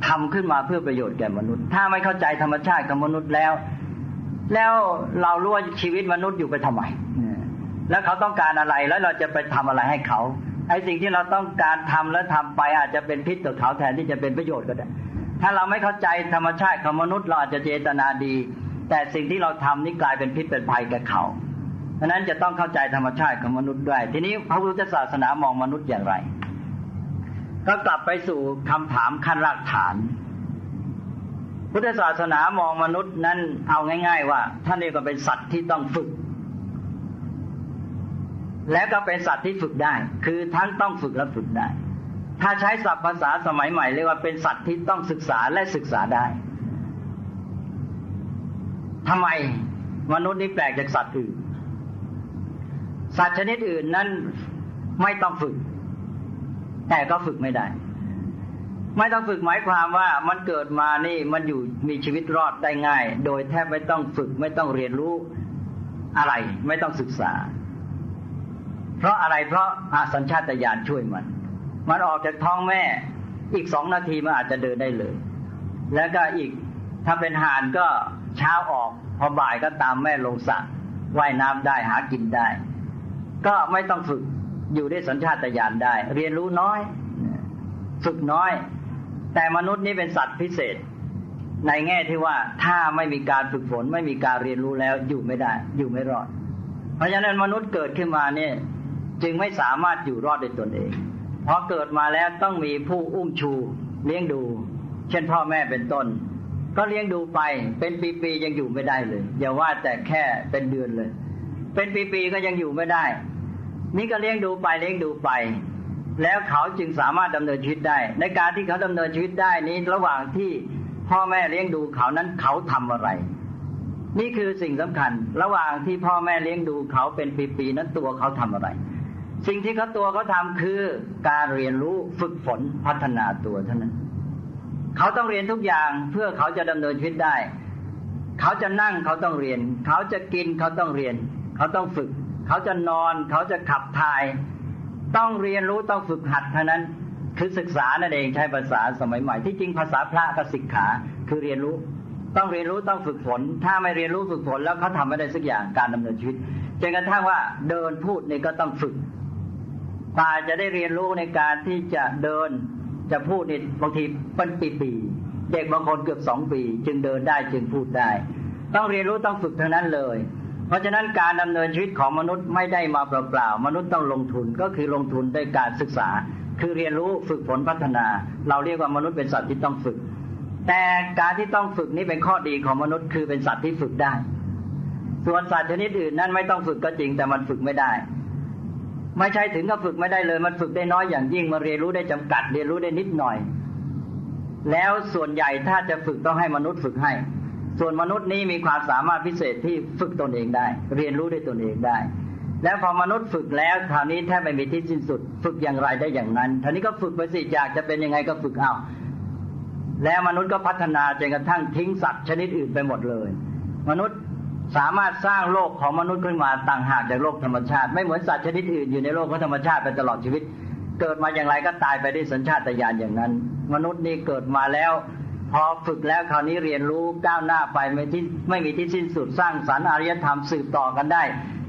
ทำขึ้นมาเพื่อประโยชน์แก่มนุษย์ถ้าไม่เข้าใจธรรมชาติของมนุษย์แล้วแล้วเรารู้ว่าชีวิตมนุษย์อยู่ไปทำไมแล้วเขาต้องการอะไรแล้วเราจะไปทำอะไรให้เขาไอ้สิ่งที่เราต้องการทำแล้วทำไปอาจจะเป็นพิษต่อเขาแทนที่จะเป็นประโยชน์ก็ได้ถ้าเราไม่เข้าใจธรรมชาติของมนุษย์เราอาจจะเจตนาดีแต่สิ่งที่เราทำนี่กลายเป็นพิษเป็นภัยแก่เขาเพราะนั้นจะต้องเข้าใจธรรมชาติของมนุษย์ด้วยทีนี้พระพุทธศาสนามองมนุษย์อย่างไรก็กลับไปสู่คำถามขั้นรากฐานพุทธศาสนามองมนุษย์นั้นเอาง่ายๆว่าท่านเรียกว่าเป็นสัตว์ที่ต้องฝึกแล้วก็เป็นสัตว์ที่ฝึกได้คือทั้งต้องฝึกและฝึกได้ถ้าใช้ศัพท์ภาษาสมัยใหม่เรียกว่าเป็นสัตว์ที่ต้องศึกษาและศึกษาได้ทำไมมนุษย์นี่แปลกจากสัตว์อื่นสัตว์ชนิดอื่นนั้นไม่ต้องฝึกแต่ก็ฝึกไม่ได้ไม่ต้องฝึกหมายความว่ามันเกิดมานี่มันอยู่มีชีวิตรอดได้ง่ายโดยแทบไม่ต้องฝึกไม่ต้องเรียนรู้อะไรไม่ต้องศึกษาเพราะอะไรเพราะอาสัญชาตญาณช่วยมันมันออกจากท้องแม่อีกสองนาทีมันอาจจะเดินได้เลยแล้วก็อีกถ้าเป็นห่านก็เช้าออกพอบ่ายก็ตามแม่ลงสระว่ายน้ำได้หากินได้ก็ไม่ต้องฝึกอยู่ด้วยสัญชาตญาณได้เรียนรู้น้อยฝึกน้อยแต่มนุษย์นี่เป็นสัตว์พิเศษในแง่ที่ว่าถ้าไม่มีการฝึกฝนไม่มีการเรียนรู้แล้วอยู่ไม่ได้อยู่ไม่รอดเพราะฉะนั้นมนุษย์เกิดขึ้นมาเนี่ยจึงไม่สามารถอยู่รอดด้วยตนเองพอเกิดมาแล้วต้องมีผู้อุ้มชูเลี้ยงดูเช่นพ่อแม่เป็นต้นก็เลี้ยงดูไปเป็นปีๆยังอยู่ไม่ได้เลยอย่าว่าแต่แค่เป็นเดือนเลยเป็นปีๆก็ยังอยู่ไม่ได้นี่ก็เลี้ยงดูไปเลี้ยงดูไปแล้วเขาจึงสามารถดำเนินชีวิตได้ในการที่เขาดำเนินชีวิตได้นี้ระหว่างที่พ่อแม่เลี้ยงดูเขานั้นเขาทำอะไร นี่คือสิ่งสำคัญระหว่างที่พ่อแม่เลี้ยงดูเขาเป็นปีๆนั้นตัวเขาทำอะไรสิ่งที่เขาตัวเขาทำคือการเรียนรู้ฝึกฝนพัฒนาตัวเท่านั้นเขาต้องเรียนทุกอย่างเพื่อเขาจะดำเนินชีวิตได้เขาจะนั่งเขาต้องเรียนเขาจะกินเขาต้องเรียนเขาต้องฝึกเขาจะนอนเขาจะขับถ่ายต้องเรียนรู้ต้องฝึกหัดเท่านั้นคือศึกษานั่นเองใช้ภาษาสมัยใหม่ที่จริงภาษาพระก็ศิกขาคือเรียนรู้ต้องเรียนรู้ต้องฝึกฝนถ้าไม่เรียนรู้ฝึกฝนแล้วเขาทำไม่ได้สักอย่างการดำเนินชีวิตจนกระทั่งว่าเดินพูดนี่ก็ต้องฝึกตาจะได้เรียนรู้ในการที่จะเดินจะพูดนี่บางทีเป็นปีๆเด็กบางคนเกือบสองปีจึงเดินได้จึงพูดได้ต้องเรียนรู้ต้องฝึกทั้งนั้นเลยเพราะฉะนั้นการดำเนินชีวิตของมนุษย์ไม่ได้มาเปล่าๆมนุษย์ต้องลงทุนก็คือลงทุนด้วยการศึกษาคือเรียนรู้ฝึกฝนพัฒนาเราเรียกว่ามนุษย์เป็นสัตว์ที่ต้องฝึกแต่การที่ต้องฝึกนี้เป็นข้อดีของมนุษย์คือเป็นสัตว์ที่ฝึกได้ส่วนสัตว์ชนิดอื่นนั้นไม่ต้องฝึกก็จริงแต่มันฝึกไม่ได้ไม่ใช่ถึงกับฝึกไม่ได้เลยมันฝึกได้น้อยอย่างยิ่งมันเรียนรู้ได้จำกัดเรียนรู้ได้นิดหน่อยแล้วส่วนใหญ่ถ้าจะฝึกต้องให้มนุษย์ฝึกให้ส่วนมนุษย์นี้มีความสามารถพิเศษที่ฝึกตนเองได้เรียนรู้ได้ตนเองได้แล้วพอมนุษย์ฝึกแล้วคราวนี้แทบไม่มีที่สิ้นสุดฝึกอย่างไรได้อย่างนั้นทีนี้ก็ฝึกไปสิอยากจะเป็นยังไงก็ฝึกเอาแล้วมนุษย์ก็พัฒนาจนกระทั่งทิ้งสัตว์ชนิดอื่นไปหมดเลยมนุษย์สามารถสร้างโลกของมนุษย์ขึ้นมาต่างหากจากโลกธรรมชาติไม่เหมือนสัตว์ชนิดอื่นอยู่ในโลกของธรรมชาติไปตลอดชีวิตเกิดมาอย่างไรก็ตายไปด้วยสัญชาตญาณอย่างนั้นมนุษย์นี่เกิดมาแล้วพอฝึกแล้วคราวนี้เรียนรู้ก้าวหน้าไปไม่ที่ไม่มีที่สิ้นสุดสร้างสรรค์อารยธรรมสืบต่อกันได้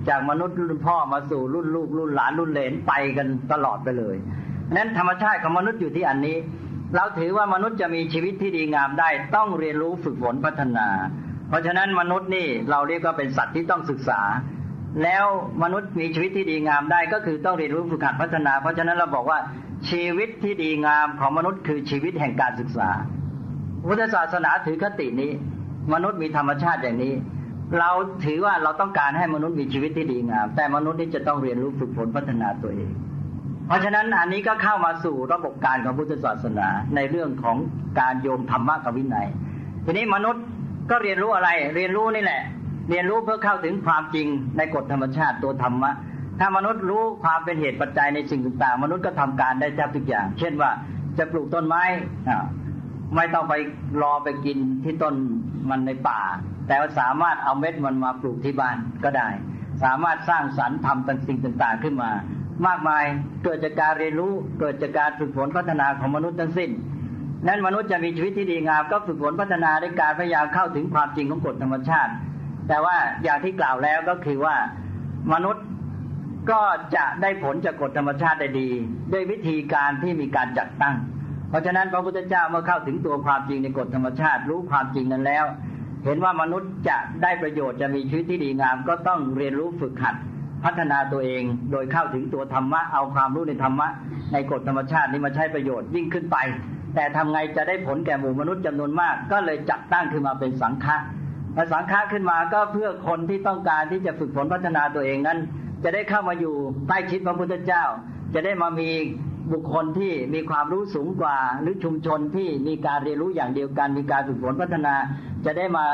จากมนุษย์รุ่นพ่อมาสู่รุ่นลูกรุ่นหลานรุ่นเหลนไปกันตลอดไปเลยนั้นธรรมชาติของมนุษย์อยู่ที่อันนี้เราถือว่ามนุษย์จะมีชีวิตที่ดีงามได้ต้องเรียนรู้ฝึกฝนพัฒนาเพราะฉะนั้นมนุษย์นี่เราเรียกว่าเป็นสัตว์ที่ต้องศึกษาแล้วมนุษย์มีชีวิตที่ดีงามได้ก็คือต้องเรียนรู้ฝึกหัดพัฒนาเพราะฉะนั้นเราบอกว่าชีวิตที่ดีงามของมนุษย์คือชีวิตแห่งการศึกษาพุทธศาสนาถือคตินี้มนุษย์มีธรรมชาติอย่างนี้เราถือว่าเราต้องการให้มนุษย์มีชีวิตที่ดีงามแต่มนุษย์นี่จะต้องเรียนรู้ฝึกฝนพัฒนาตัวเองเพราะฉะนั้นอันนี้ก็เข้ามาสู่ระบบการของพุทธศาสนาในเรื่องของการโยงธรรมะกับวินัยทีนี้มนุษย์ก็เรียนรู้อะไรเรียนรู้นี่แหละเรียนรู้เพื่อเข้าถึงความจริงในกฎธรรมชาติตัวธรรมะถ้ามนุษย์รู้ความเป็นเหตุปัจจัยในสิ่งต่างๆมนุษย์ก็ทำการได้แทบทุกอย่างเช่นว่าจะปลูกต้นไม้ไม่ต้องไปรอไปกินที่ต้นมันในป่าแต่สามารถเอาเม็ดมันมาปลูกที่บ้านก็ได้สามารถสร้างสรรค์ทำต่างสิ่งต่างๆขึ้นมามากมายเกิดจากการเรียนรู้เกิดจากการฝึกฝนพัฒนาของมนุษย์ทั้งสิ้นนั้นมนุษย์จะมีชีวิตที่ดีงามก็ฝึกฝนพัฒนาด้วยการพยายามเข้าถึงความจริงของกฎธรรมชาติแต่ว่าอย่างที่กล่าวแล้วก็คือว่ามนุษย์ก็จะได้ผลจากกฎธรรมชาติได้ดีด้วยวิธีการที่มีการจัดตั้งเพราะฉะนั้นพระพุทธเจ้าเมื่อเข้าถึงตัวความจริงในกฎธรรมชาติรู้ความจริงนั้นแล้วเห็นว่ามนุษย์จะได้ประโยชน์จะมีชีวิตที่ดีงามก็ต้องเรียนรู้ฝึกหัดพัฒนาตัวเองโดยเข้าถึงตัวธรรมะเอาความรู้ในธรรมะในกฎธรรมชาตินี้มาใช้ประโยชน์ยิ่งขึ้นไปแต่ทำไงจะได้ผลแก่หมู่มนุษย์จำนวนมากก็เลยจัดตั้งขึ้นมาเป็นสังฆะพอสังฆะขึ้นมาก็เพื่อคนที่ต้องการที่จะฝึกฝนพัฒนาตัวเองนั้นจะได้เข้ามาอยู่ใต้ชิดพระพุทธเจ้าจะได้มามีบุคคลที่มีความรู้สูงกว่าหรือชุมชนที่มีการเรียนรู้อย่างเดียวกันมีการฝึกฝนพัฒนาจะได้มา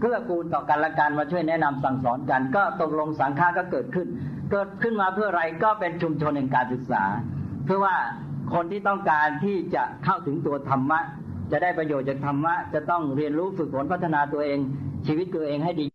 เกื้อกูลต่อกันและกันมาช่วยแนะนำสั่งสอนกันก็ตกลงสังฆะก็เกิดขึ้นเกิดขึ้นมาเพื่ออะไรก็เป็นชุมชนแห่งการศึกษาเพื่อว่าคนที่ต้องการที่จะเข้าถึงตัวธรรมะจะได้ประโยชน์จากธรรมะจะต้องเรียนรู้ฝึกฝนพัฒนาตัวเองชีวิตตัวเองให้ดี